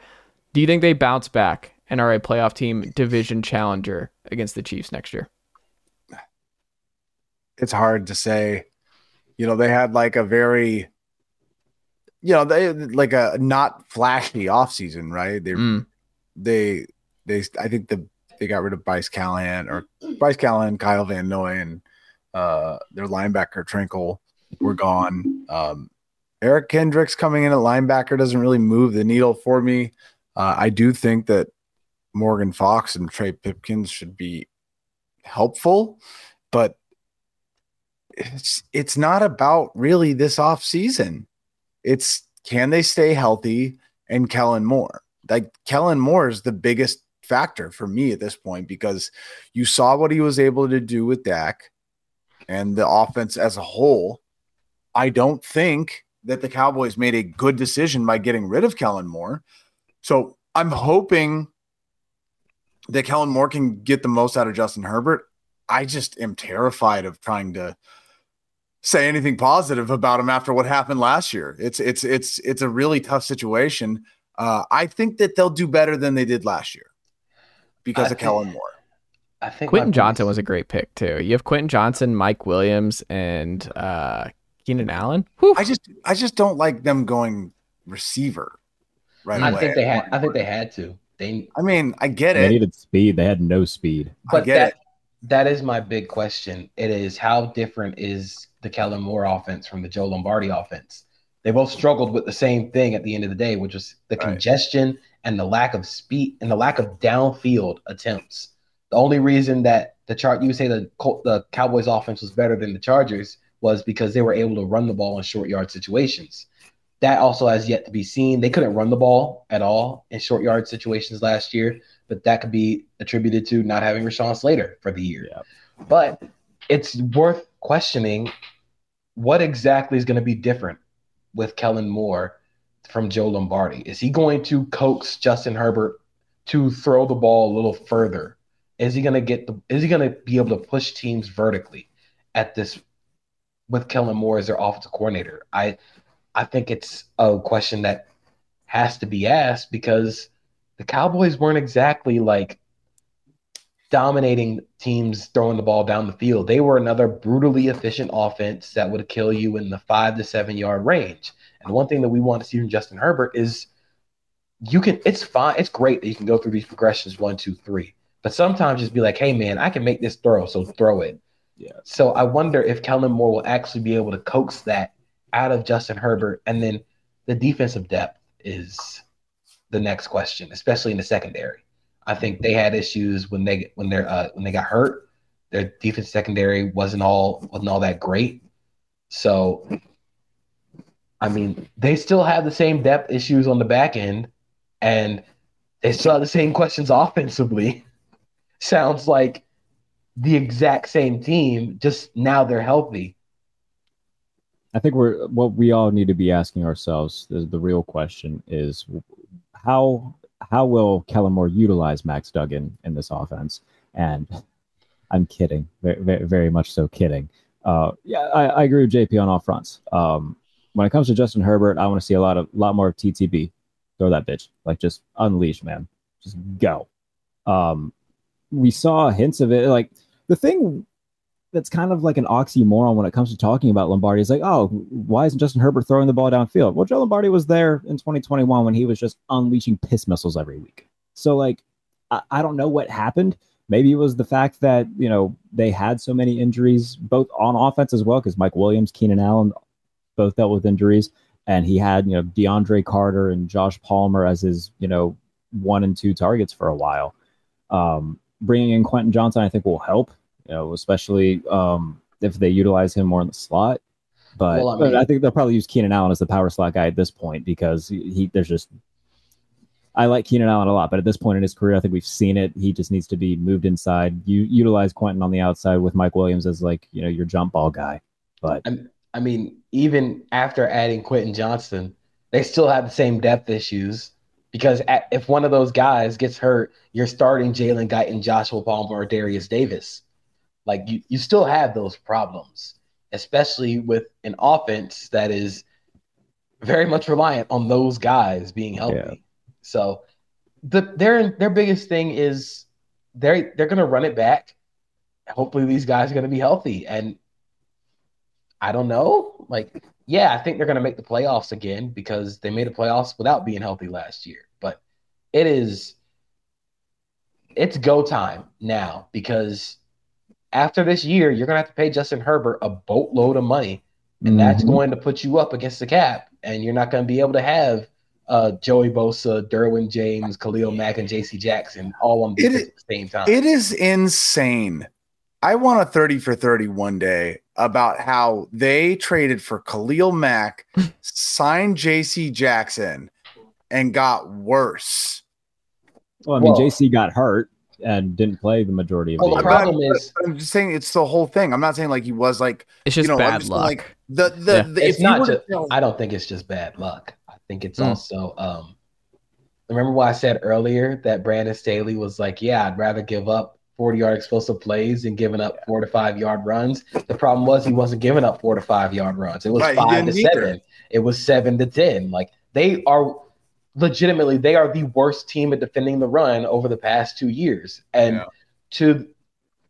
Do you think they bounce back and are a playoff team, division challenger against the Chiefs next year? It's hard to say. You know, they had like a very, you know, they like a not flashy offseason, right? I think they got rid of Bryce Callahan, Kyle Van Noy, and their linebacker Trinkle were gone. Eric Kendricks coming in at linebacker doesn't really move the needle for me. I do think that Morgan Fox and Trey Pipkins should be helpful, but it's not about really this offseason. It's can they stay healthy and Kellen Moore. Like Kellen Moore is the biggest factor for me at this point because you saw what he was able to do with Dak and the offense as a whole. I don't think that the Cowboys made a good decision by getting rid of Kellen Moore. So I'm hoping that Kellen Moore can get the most out of Justin Herbert. I just am terrified of trying to say anything positive about him after what happened last year. It's a really tough situation. I think that they'll do better than they did last year because of Kellen Moore. I think Quentin Johnson was a great pick too. You have Quentin Johnson, Mike Williams, and Keenan Allen. Whew. I just don't like them going receiver right away. I think they had to. I get it. They needed speed. They had no speed. But that is my big question. It is how different is the Kellen Moore offense from the Joe Lombardi offense? They both struggled with the same thing at the end of the day, which was the congestion and the lack of speed and the lack of downfield attempts. The only reason that the Cowboys offense was better than the Chargers was because they were able to run the ball in short yard situations. That also has yet to be seen. They couldn't run the ball at all in short yard situations last year, but that could be attributed to not having Rashawn Slater for the year. Yeah. But it's worth questioning what exactly is going to be different with Kellen Moore from Joe Lombardi. Is he going to coax Justin Herbert to throw the ball a little further? Is he going to be able to push teams vertically at this with Kellen Moore as their offensive coordinator? I think it's a question that has to be asked because the Cowboys weren't exactly like dominating teams throwing the ball down the field. They were another brutally efficient offense that would kill you in the 5 to 7 yard range. And one thing that we want to see from Justin Herbert is it's fine. It's great that you can go through these progressions 1, 2, 3, but sometimes just be like, hey man, I can make this throw. So throw it. Yeah. So I wonder if Kellen Moore will actually be able to coax that out of Justin Herbert. And then the defensive depth is the next question, especially in the secondary. I think they had issues when they got hurt. Their defense secondary wasn't all that great. So, I mean, they still have the same depth issues on the back end, and they still have the same questions offensively. Sounds like the exact same team, just now they're healthy. I think what we all need to be asking ourselves, the real question is, how will Kellen Moore utilize Max Duggan in this offense? And I'm kidding, very, very much so kidding. I agree with JP on all fronts. When it comes to Justin Herbert, I want to see a lot more of TTB. Throw that bitch, like, just unleash, man, just go. We saw hints of it. Like, the thing that's kind of like an oxymoron when it comes to talking about Lombardi is like, oh, why isn't Justin Herbert throwing the ball downfield? Well, Joe Lombardi was there in 2021 when he was just unleashing piss missiles every week. So, like, I don't know what happened. Maybe it was the fact that, you know, they had so many injuries, both on offense as well, because Mike Williams, Keenan Allen, both dealt with injuries. And he had, you know, DeAndre Carter and Josh Palmer as his, you know, 1 and 2 targets for a while. Bringing in Quentin Johnson, I think, will help, you know, especially if they utilize him more in the slot. But well, I think they'll probably use Keenan Allen as the power slot guy at this point, because I like Keenan Allen a lot, but at this point in his career, I think we've seen it. He just needs to be moved inside. You utilize Quentin on the outside with Mike Williams as, like, you know, your jump ball guy. But I mean, even after adding Quentin Johnson, they still have the same depth issues. Because if one of those guys gets hurt, you're starting Jalen Guyton, Joshua Palmer, or Darius Davis. Like, you still have those problems, especially with an offense that is very much reliant on those guys being healthy. Yeah. So their biggest thing is they're going to run it back. Hopefully these guys are going to be healthy. And I don't know, like, yeah, I think they're going to make the playoffs again, because they made the playoffs without being healthy last year. But it's go time now, because after this year, you're going to have to pay Justin Herbert a boatload of money, and that's going to put you up against the cap, and you're not going to be able to have Joey Bosa, Derwin James, Khalil Mack, and J.C. Jackson all on the at the same time. It is insane. I want a 30 for 30 one day about how they traded for Khalil Mack, signed J.C. Jackson, and got worse. Well, I mean, J.C. got hurt and didn't play the majority of the problem is, I'm just saying it's the whole thing. I'm not saying like he was like – it's just bad luck. Like, it's not just – I don't think it's just bad luck. I think it's also remember what I said earlier that Brandon Staley was like, yeah, I'd rather give up 40-yard explosive plays and giving up 4 to 5 yard runs. The problem was he wasn't giving up 4 to 5 yard runs. It was 5 to 7. It was 7 to 10. Like, they are legitimately, they are the worst team at defending the run over the past 2 years. And to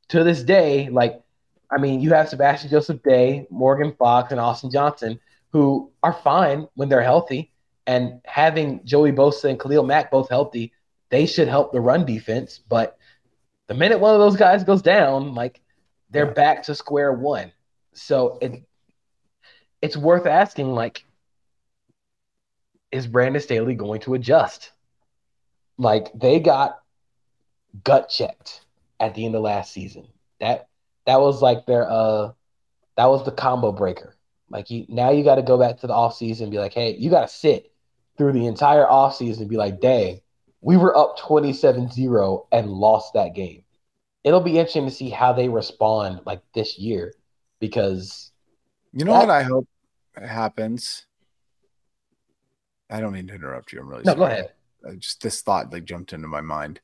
this day, like, I mean, you have Sebastian Joseph Day, Morgan Fox, and Austin Johnson, who are fine when they're healthy. And having Joey Bosa and Khalil Mack both healthy, they should help the run defense. But the minute one of those guys goes down, like, they're back to square one. So it's worth asking, like, is Brandon Staley going to adjust? Like, they got gut checked at the end of last season. That was like their that was the combo breaker. Like, now you got to go back to the offseason and be like, hey, you got to sit through the entire offseason and be like, dang, we were up 27-0 and lost that game. It'll be interesting to see how they respond, like, this year, because you know what I hope happens. I don't mean to interrupt you. I'm really sorry. Go ahead. Just this thought like jumped into my mind.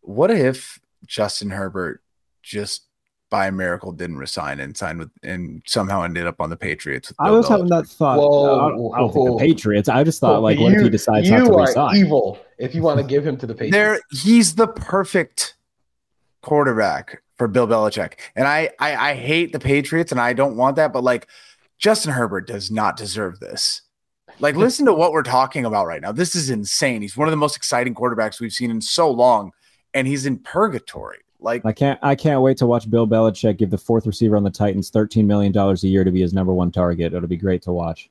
What if Justin Herbert just by a miracle didn't resign and signed with and somehow ended up on the Patriots? I was having that thought. I don't think the Patriots. I just thought, like, what if he decides not to resign? You are evil if you want to give him to the Patriots. He's the perfect quarterback for Bill Belichick. And I hate the Patriots, and I don't want that, but, like, Justin Herbert does not deserve this. Like, listen to what we're talking about right now. This is insane. He's one of the most exciting quarterbacks we've seen in so long, and he's in purgatory. Like, I can't wait to watch Bill Belichick give the fourth receiver on the Titans $13 million a year to be his number one target. It'll be great to watch.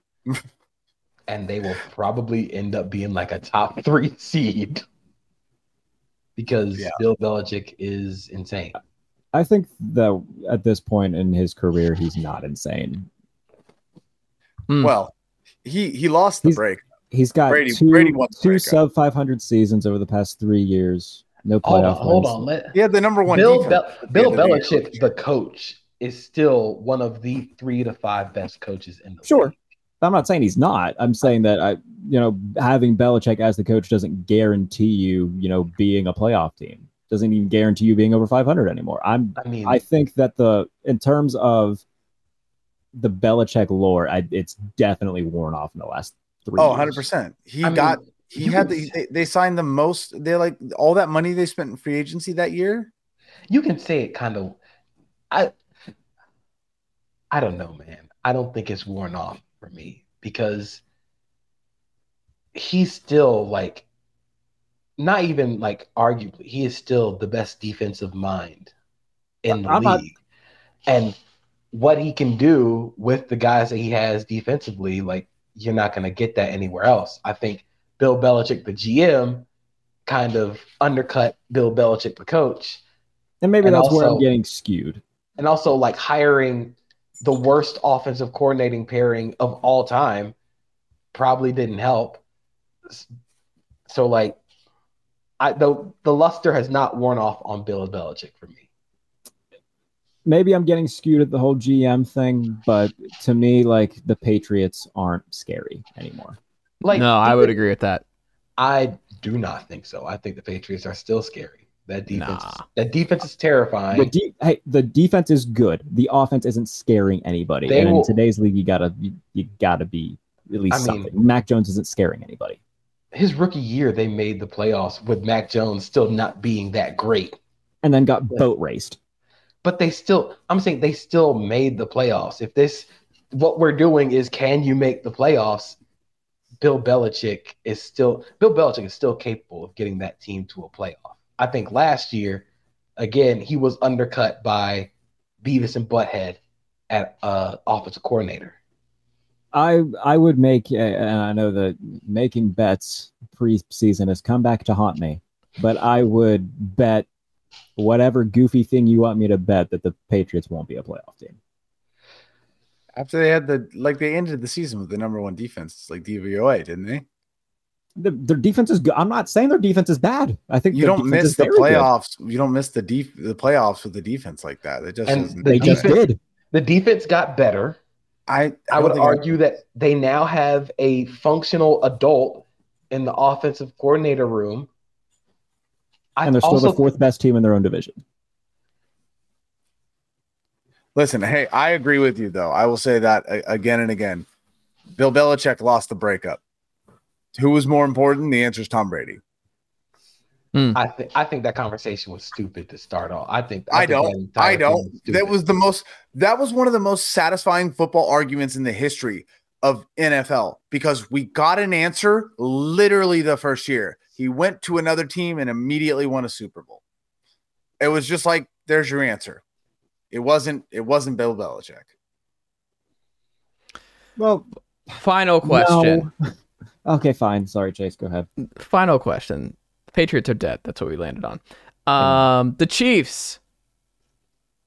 And they will probably end up being like a top three seed because Bill Belichick is insane. I think that at this point in his career, he's not insane. Well, he lost the break. He's got two sub 500 seasons over the past 3 years. No playoff wins. Yeah, the number one. Bill Belichick, the coach, is still one of the 3 to 5 best coaches in the league. Sure. I'm not saying he's not. I'm saying that having Belichick as the coach doesn't guarantee you being a playoff team. Doesn't even guarantee you being over 500 anymore. I think that in terms of the Belichick lore, it's definitely worn off in the last 3 years. 100%. They signed the most. They like all that money they spent in free agency that year. You can say it kind of. I don't know, man. I don't think it's worn off for me because he's still like not even like arguably. He is still the best defensive mind in the league, and what he can do with the guys that he has defensively, like you're not going to get that anywhere else. I think Bill Belichick, the GM, kind of undercut Bill Belichick, the coach. And maybe that's where I'm getting skewed. And also, like, hiring the worst offensive coordinating pairing of all time probably didn't help. So, like, the luster has not worn off on Bill Belichick for me. Maybe I'm getting skewed at the whole GM thing, but to me, like, the Patriots aren't scary anymore. Like, no, I would agree with that. I do not think so. I think the Patriots are still scary. That defense is terrifying. The defense is good. The offense isn't scaring anybody. In today's league, you gotta be at least something. Mac Jones isn't scaring anybody. His rookie year, they made the playoffs with Mac Jones still not being that great, and then got boat raced. But I'm saying they still made the playoffs. If what we're doing is, can you make the playoffs? Bill Belichick is still capable of getting that team to a playoff. I think last year, again, he was undercut by Beavis and Butthead at offensive coordinator. I would make, and I know that making bets preseason has come back to haunt me, but I would bet whatever goofy thing you want me to bet that the Patriots won't be a playoff team. After they had they ended the season with the number one defense, like DVOA, didn't they? Their defense is good. I'm not saying their defense is bad. I think you don't miss the playoffs. Good. You don't miss the playoffs with the defense like that. It just did. The defense got better. I would argue that they now have a functional adult in the offensive coordinator room, and they're still the fourth best team in their own division. Listen, hey, I agree with you, though. I will say that again and again. Bill Belichick lost the breakup. Who was more important? The answer is Tom Brady. I think that conversation was stupid to start off. I don't. That was one of the most satisfying football arguments in the history of NFL because we got an answer literally the first year. He went to another team and immediately won a Super Bowl. It was just like, there's your answer. It wasn't Bill Belichick. Well, final question. No. Okay, fine. Sorry, Chase. Go ahead. Final question. Patriots are dead. That's what we landed on. The Chiefs.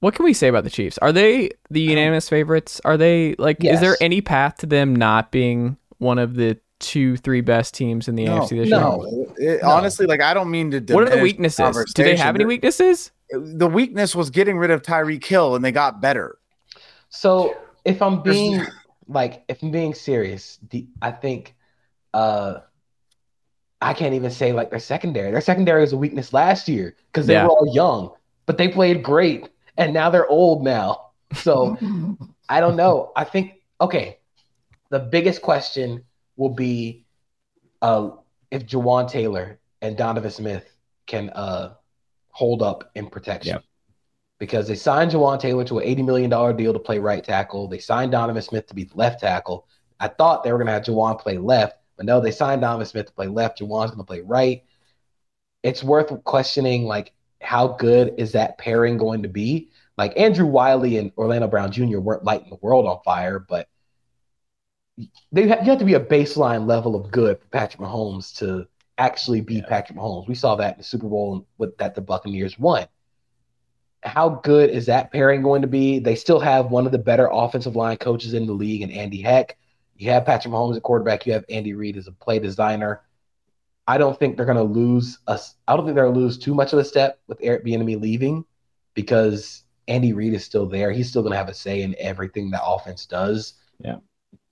What can we say about the Chiefs? Are they the unanimous favorites? Are they Is there any path to them not being one of the 2-3 best teams in the AFC this year? No. Honestly, I don't mean to diminish. What are the weaknesses? Do they have any weaknesses? The weakness was getting rid of Tyreek Hill, and they got better. So if I'm being serious, I think I can't even say their secondary. Their secondary was a weakness last year because they were all young, but they played great, and now they're old now. So I don't know. I think the biggest question will be if Jawan Taylor and Donovan Smith can hold up in protection because they signed Jawan Taylor to an $80 million deal to play right tackle. They signed Donovan Smith to be left tackle. I thought they were going to have Jawan play left, but no, they signed Donovan Smith to play left. Jawan's going to play right. It's worth questioning, how good is that pairing going to be? Like, Andrew Wiley and Orlando Brown Jr. weren't lighting the world on fire, but you have to be a baseline level of good for Patrick Mahomes to actually be Patrick Mahomes. We saw that in the Super Bowl with that the Buccaneers won. How good is that pairing going to be? They still have one of the better offensive line coaches in the league in Andy Heck. You have Patrick Mahomes at quarterback. You have Andy Reid as a play designer. I don't think they're going to lose us. I don't think they're going to lose too much of a step with Eric Bieniemy leaving, because Andy Reid is still there. He's still going to have a say in everything that offense does. Yeah,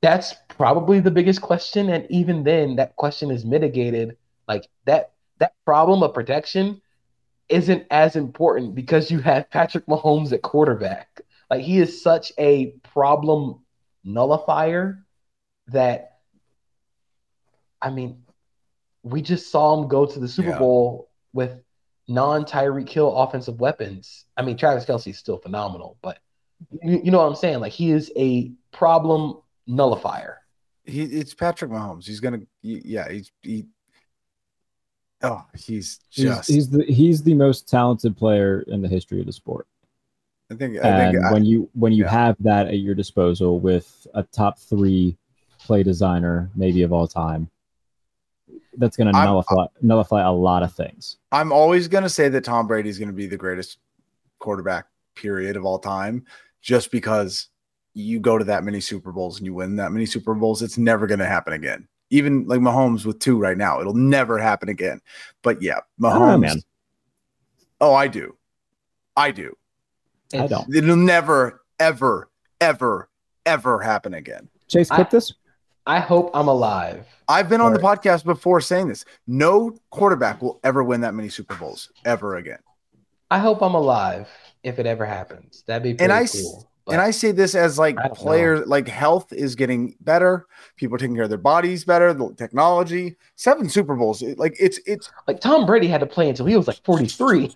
that's probably the biggest question. And even then, that question is mitigated. Like, that problem of protection isn't as important because you have Patrick Mahomes at quarterback. Like, he is such a problem nullifier that, I mean, we just saw him go to the Super Bowl with non-Tyreek Hill offensive weapons. I mean, Travis Kelce is still phenomenal, but you know what I'm saying? Like, he is a problem nullifier. It's Patrick Mahomes. He's going to – he's the most talented player in the history of the sport. I think when you have that at your disposal with a top three play designer, maybe of all time, that's going to nullify a lot of things. I'm always going to say that Tom Brady is going to be the greatest quarterback, period, of all time, just because you go to that many Super Bowls and you win that many Super Bowls. It's never going to happen again. Even like Mahomes with 2 right now, it'll never happen again. But yeah, Mahomes. I don't know, man. Oh, I do. I don't. It'll never, ever, ever, ever happen again. Chase, clip this. I hope I'm alive. I've been on the podcast before saying this. No quarterback will ever win that many Super Bowls ever again. I hope I'm alive if it ever happens. That'd be pretty cool. And I say this as like players, like health is getting better. People are taking care of their bodies better. The technology, 7 Super Bowls. It's like Tom Brady had to play until he was like 43.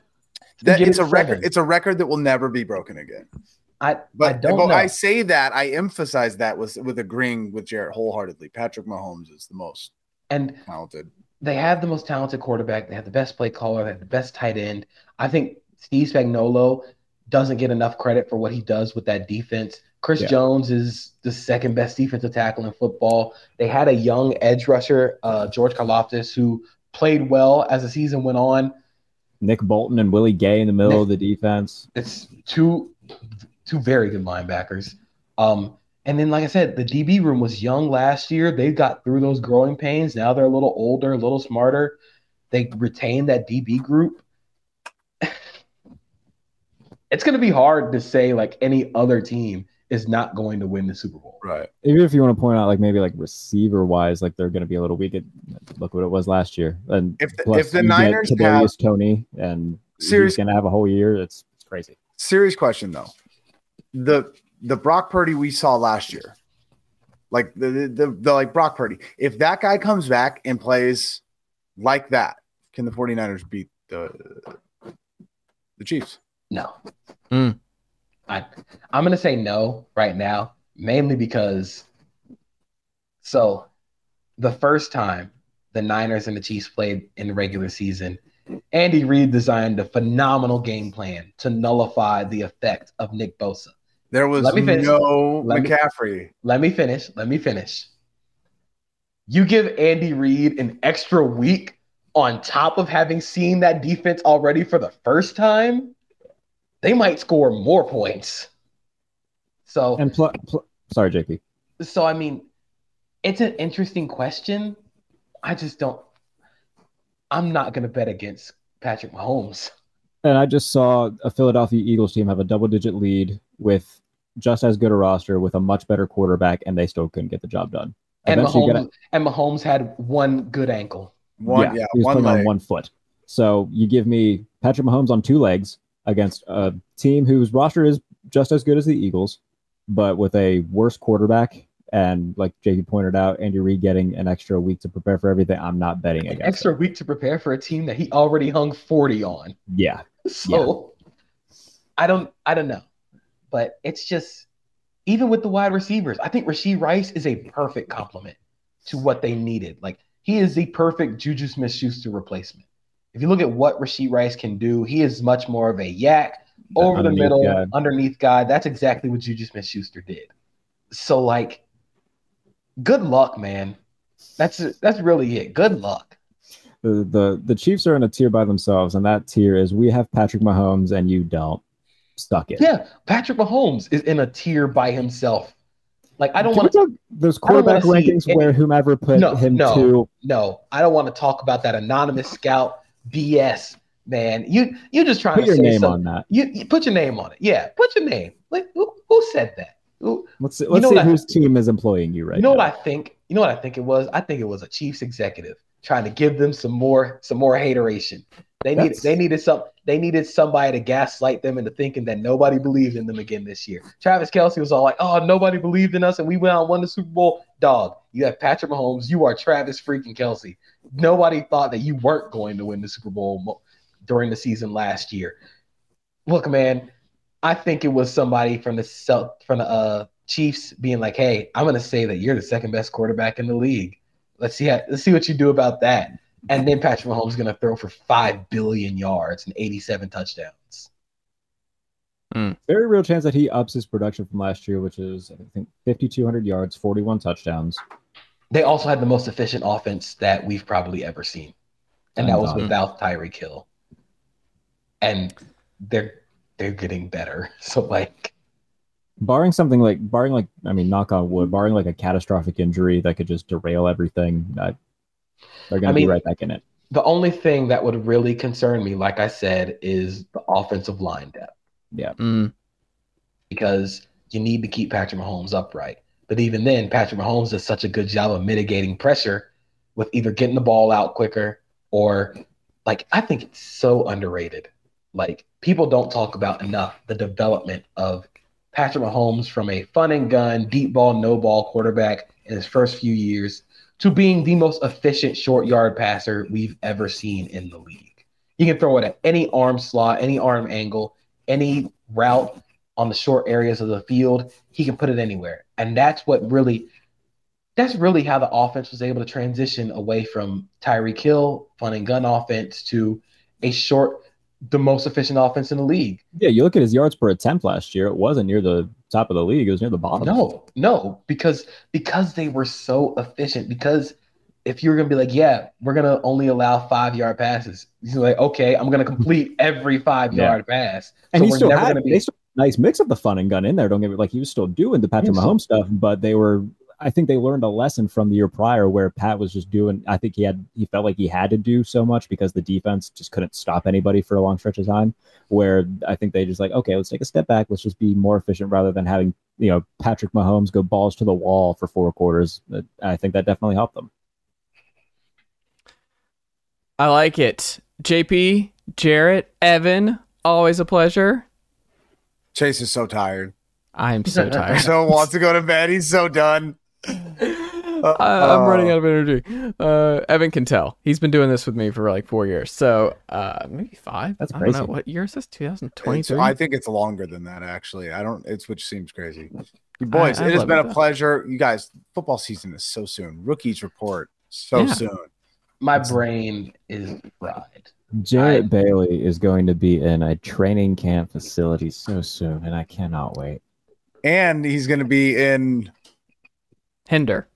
That it's a record. It's a record that will never be broken again. I don't know. I say that. I emphasize that with agreeing with Jarrett wholeheartedly. Patrick Mahomes is the most talented. They have the most talented quarterback. They have the best play caller. They have the best tight end. I think Steve Spagnuolo doesn't get enough credit for what he does with that defense. Chris Jones is the second best defensive tackle in football. They had a young edge rusher, George Karlaftis, who played well as the season went on. Nick Bolton and Willie Gay in the middle of the defense. It's two very good linebackers. And then, like I said, the DB room was young last year. They got through those growing pains. Now they're a little older, a little smarter. They retained that DB group. It's going to be hard to say like any other team is not going to win the Super Bowl. Right. Even if you want to point out like maybe like receiver wise, like they're going to be a little weak. Look what it was last year. And if the Niners have Tony and he's going to have a whole year, it's crazy. Serious question though. The Brock Purdy we saw last year, like the like Brock Purdy, if that guy comes back and plays like that, can the 49ers beat the Chiefs? No. I'm going to say no right now, mainly because the first time the Niners and the Chiefs played in the regular season, Andy Reid designed a phenomenal game plan to nullify the effect of Nick Bosa. There was McCaffrey. Let me finish. You give Andy Reid an extra week on top of having seen that defense already for the first time, they might score more points. Sorry, JP. So, I mean, it's an interesting question. I'm not going to bet against Patrick Mahomes. And I just saw a Philadelphia Eagles team have a double-digit lead with just as good a roster with a much better quarterback, and they still couldn't get the job done. And Mahomes had one good ankle. He was playing on one foot. So you give me Patrick Mahomes on 2 legs, against a team whose roster is just as good as the Eagles, but with a worse quarterback. And like JP pointed out, Andy Reid getting an extra week to prepare for everything. I'm not betting against an extra week to prepare for a team that he already hung 40 on. Yeah. So I don't know, but it's just, even with the wide receivers, I think Rashee Rice is a perfect complement to what they needed. Like, he is the perfect Juju Smith-Schuster replacement. if you look at what Rashee Rice can do, he is much more of a yak, over the middle, guy. Underneath guy. That's exactly what Juju Smith-Schuster did. So, like, good luck, man. That's really it. Good luck. The Chiefs are in a tier by themselves, and that tier is we have Patrick Mahomes and you don't. Stuck it. Yeah, Patrick Mahomes is in a tier by himself. Like, I don't want to. There's quarterback rankings where whomever put him to. No, I don't want to talk about that anonymous scout BS, man. You're just trying to say something. Put your name on that. You put your name on it. Yeah, put your name. Like, who said that? Let's see whose team is employing you right now. You know what I think? You know what I think it was? I think it was a Chiefs executive trying to give them some more hateration. They needed somebody to gaslight them into thinking that nobody believed in them again this year. Travis Kelce was all like, "Oh, nobody believed in us, and we went out and won the Super Bowl." Dog, you have Patrick Mahomes. You are Travis freaking Kelce. Nobody thought that you weren't going to win the Super Bowl during the season last year. Look, man, I think it was somebody from the Chiefs being like, "Hey, I'm going to say that you're the second best quarterback in the league. Let's see what you do about that." And then Patrick Mahomes is going to throw for 5 billion yards and 87 touchdowns. Very real chance that he ups his production from last year, which is, I think, 5,200 yards, 41 touchdowns. They also had the most efficient offense that we've probably ever seen. And that was without Tyreek Hill. And they're getting better. So, like... Barring knock on wood, barring like a catastrophic injury that could just derail everything... They're going to be right back in it. The only thing that would really concern me, like I said, is the offensive line depth. Yeah. Because you need to keep Patrick Mahomes upright. But even then, Patrick Mahomes does such a good job of mitigating pressure with either getting the ball out quicker or, like, I think it's so underrated. Like, people don't talk about enough the development of Patrick Mahomes from a fun and gun, deep ball, no ball quarterback in his first few years to being the most efficient short yard passer we've ever seen in the league. You can throw it at any arm slot, any arm angle, any route on the short areas of the field. He can put it anywhere. And that's really how the offense was able to transition away from Tyreek Hill, fun and gun offense, to the most efficient offense in the league. Yeah, you look at his yards per attempt last year, it wasn't near the top of the league. It was near the bottom. No, because they were so efficient. Because if you were going to be like, yeah, we're going to only allow 5-yard passes, he's like, okay, I'm going to complete every 5-yard pass. So and he's still nice mix of the fun and gun in there. Don't get me like he was still doing the Patrick Mahomes stuff, but they were. I think they learned a lesson from the year prior where Pat was just doing. I think he felt like he had to do so much because the defense just couldn't stop anybody for a long stretch of time. Where I think they just like, okay, let's take a step back. Let's just be more efficient rather than having Patrick Mahomes go balls to the wall for four quarters. I think that definitely helped them. I like it. JP, Jarrett, Evan, always a pleasure. Chase is so tired. I'm so tired. So wants to go to bed. He's so done. I'm running out of energy. Evan can tell. He's been doing this with me for like 4 years. So maybe 5. That's crazy. I don't know. What year is this? 2023? I think it's longer than that, actually. Which seems crazy. Boys, it has been a pleasure. You guys, football season is so soon. Rookies report so soon. My brain is fried. Jarrett Bailey is going to be in a training camp facility so soon, and I cannot wait. And he's going to be in... Hinder.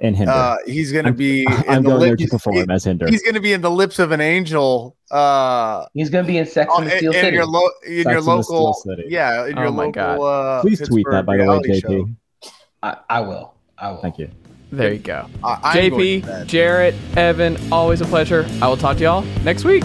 He's going to be... I'm going there to perform as Hinder. He's going to be in the lips of an angel. He's going to be in Sex and the Steel City. In your local... Please tweet that, by the way, JP. I will. Thank you. There you go. JP, Jarrett, Evan, always a pleasure. I will talk to y'all next week.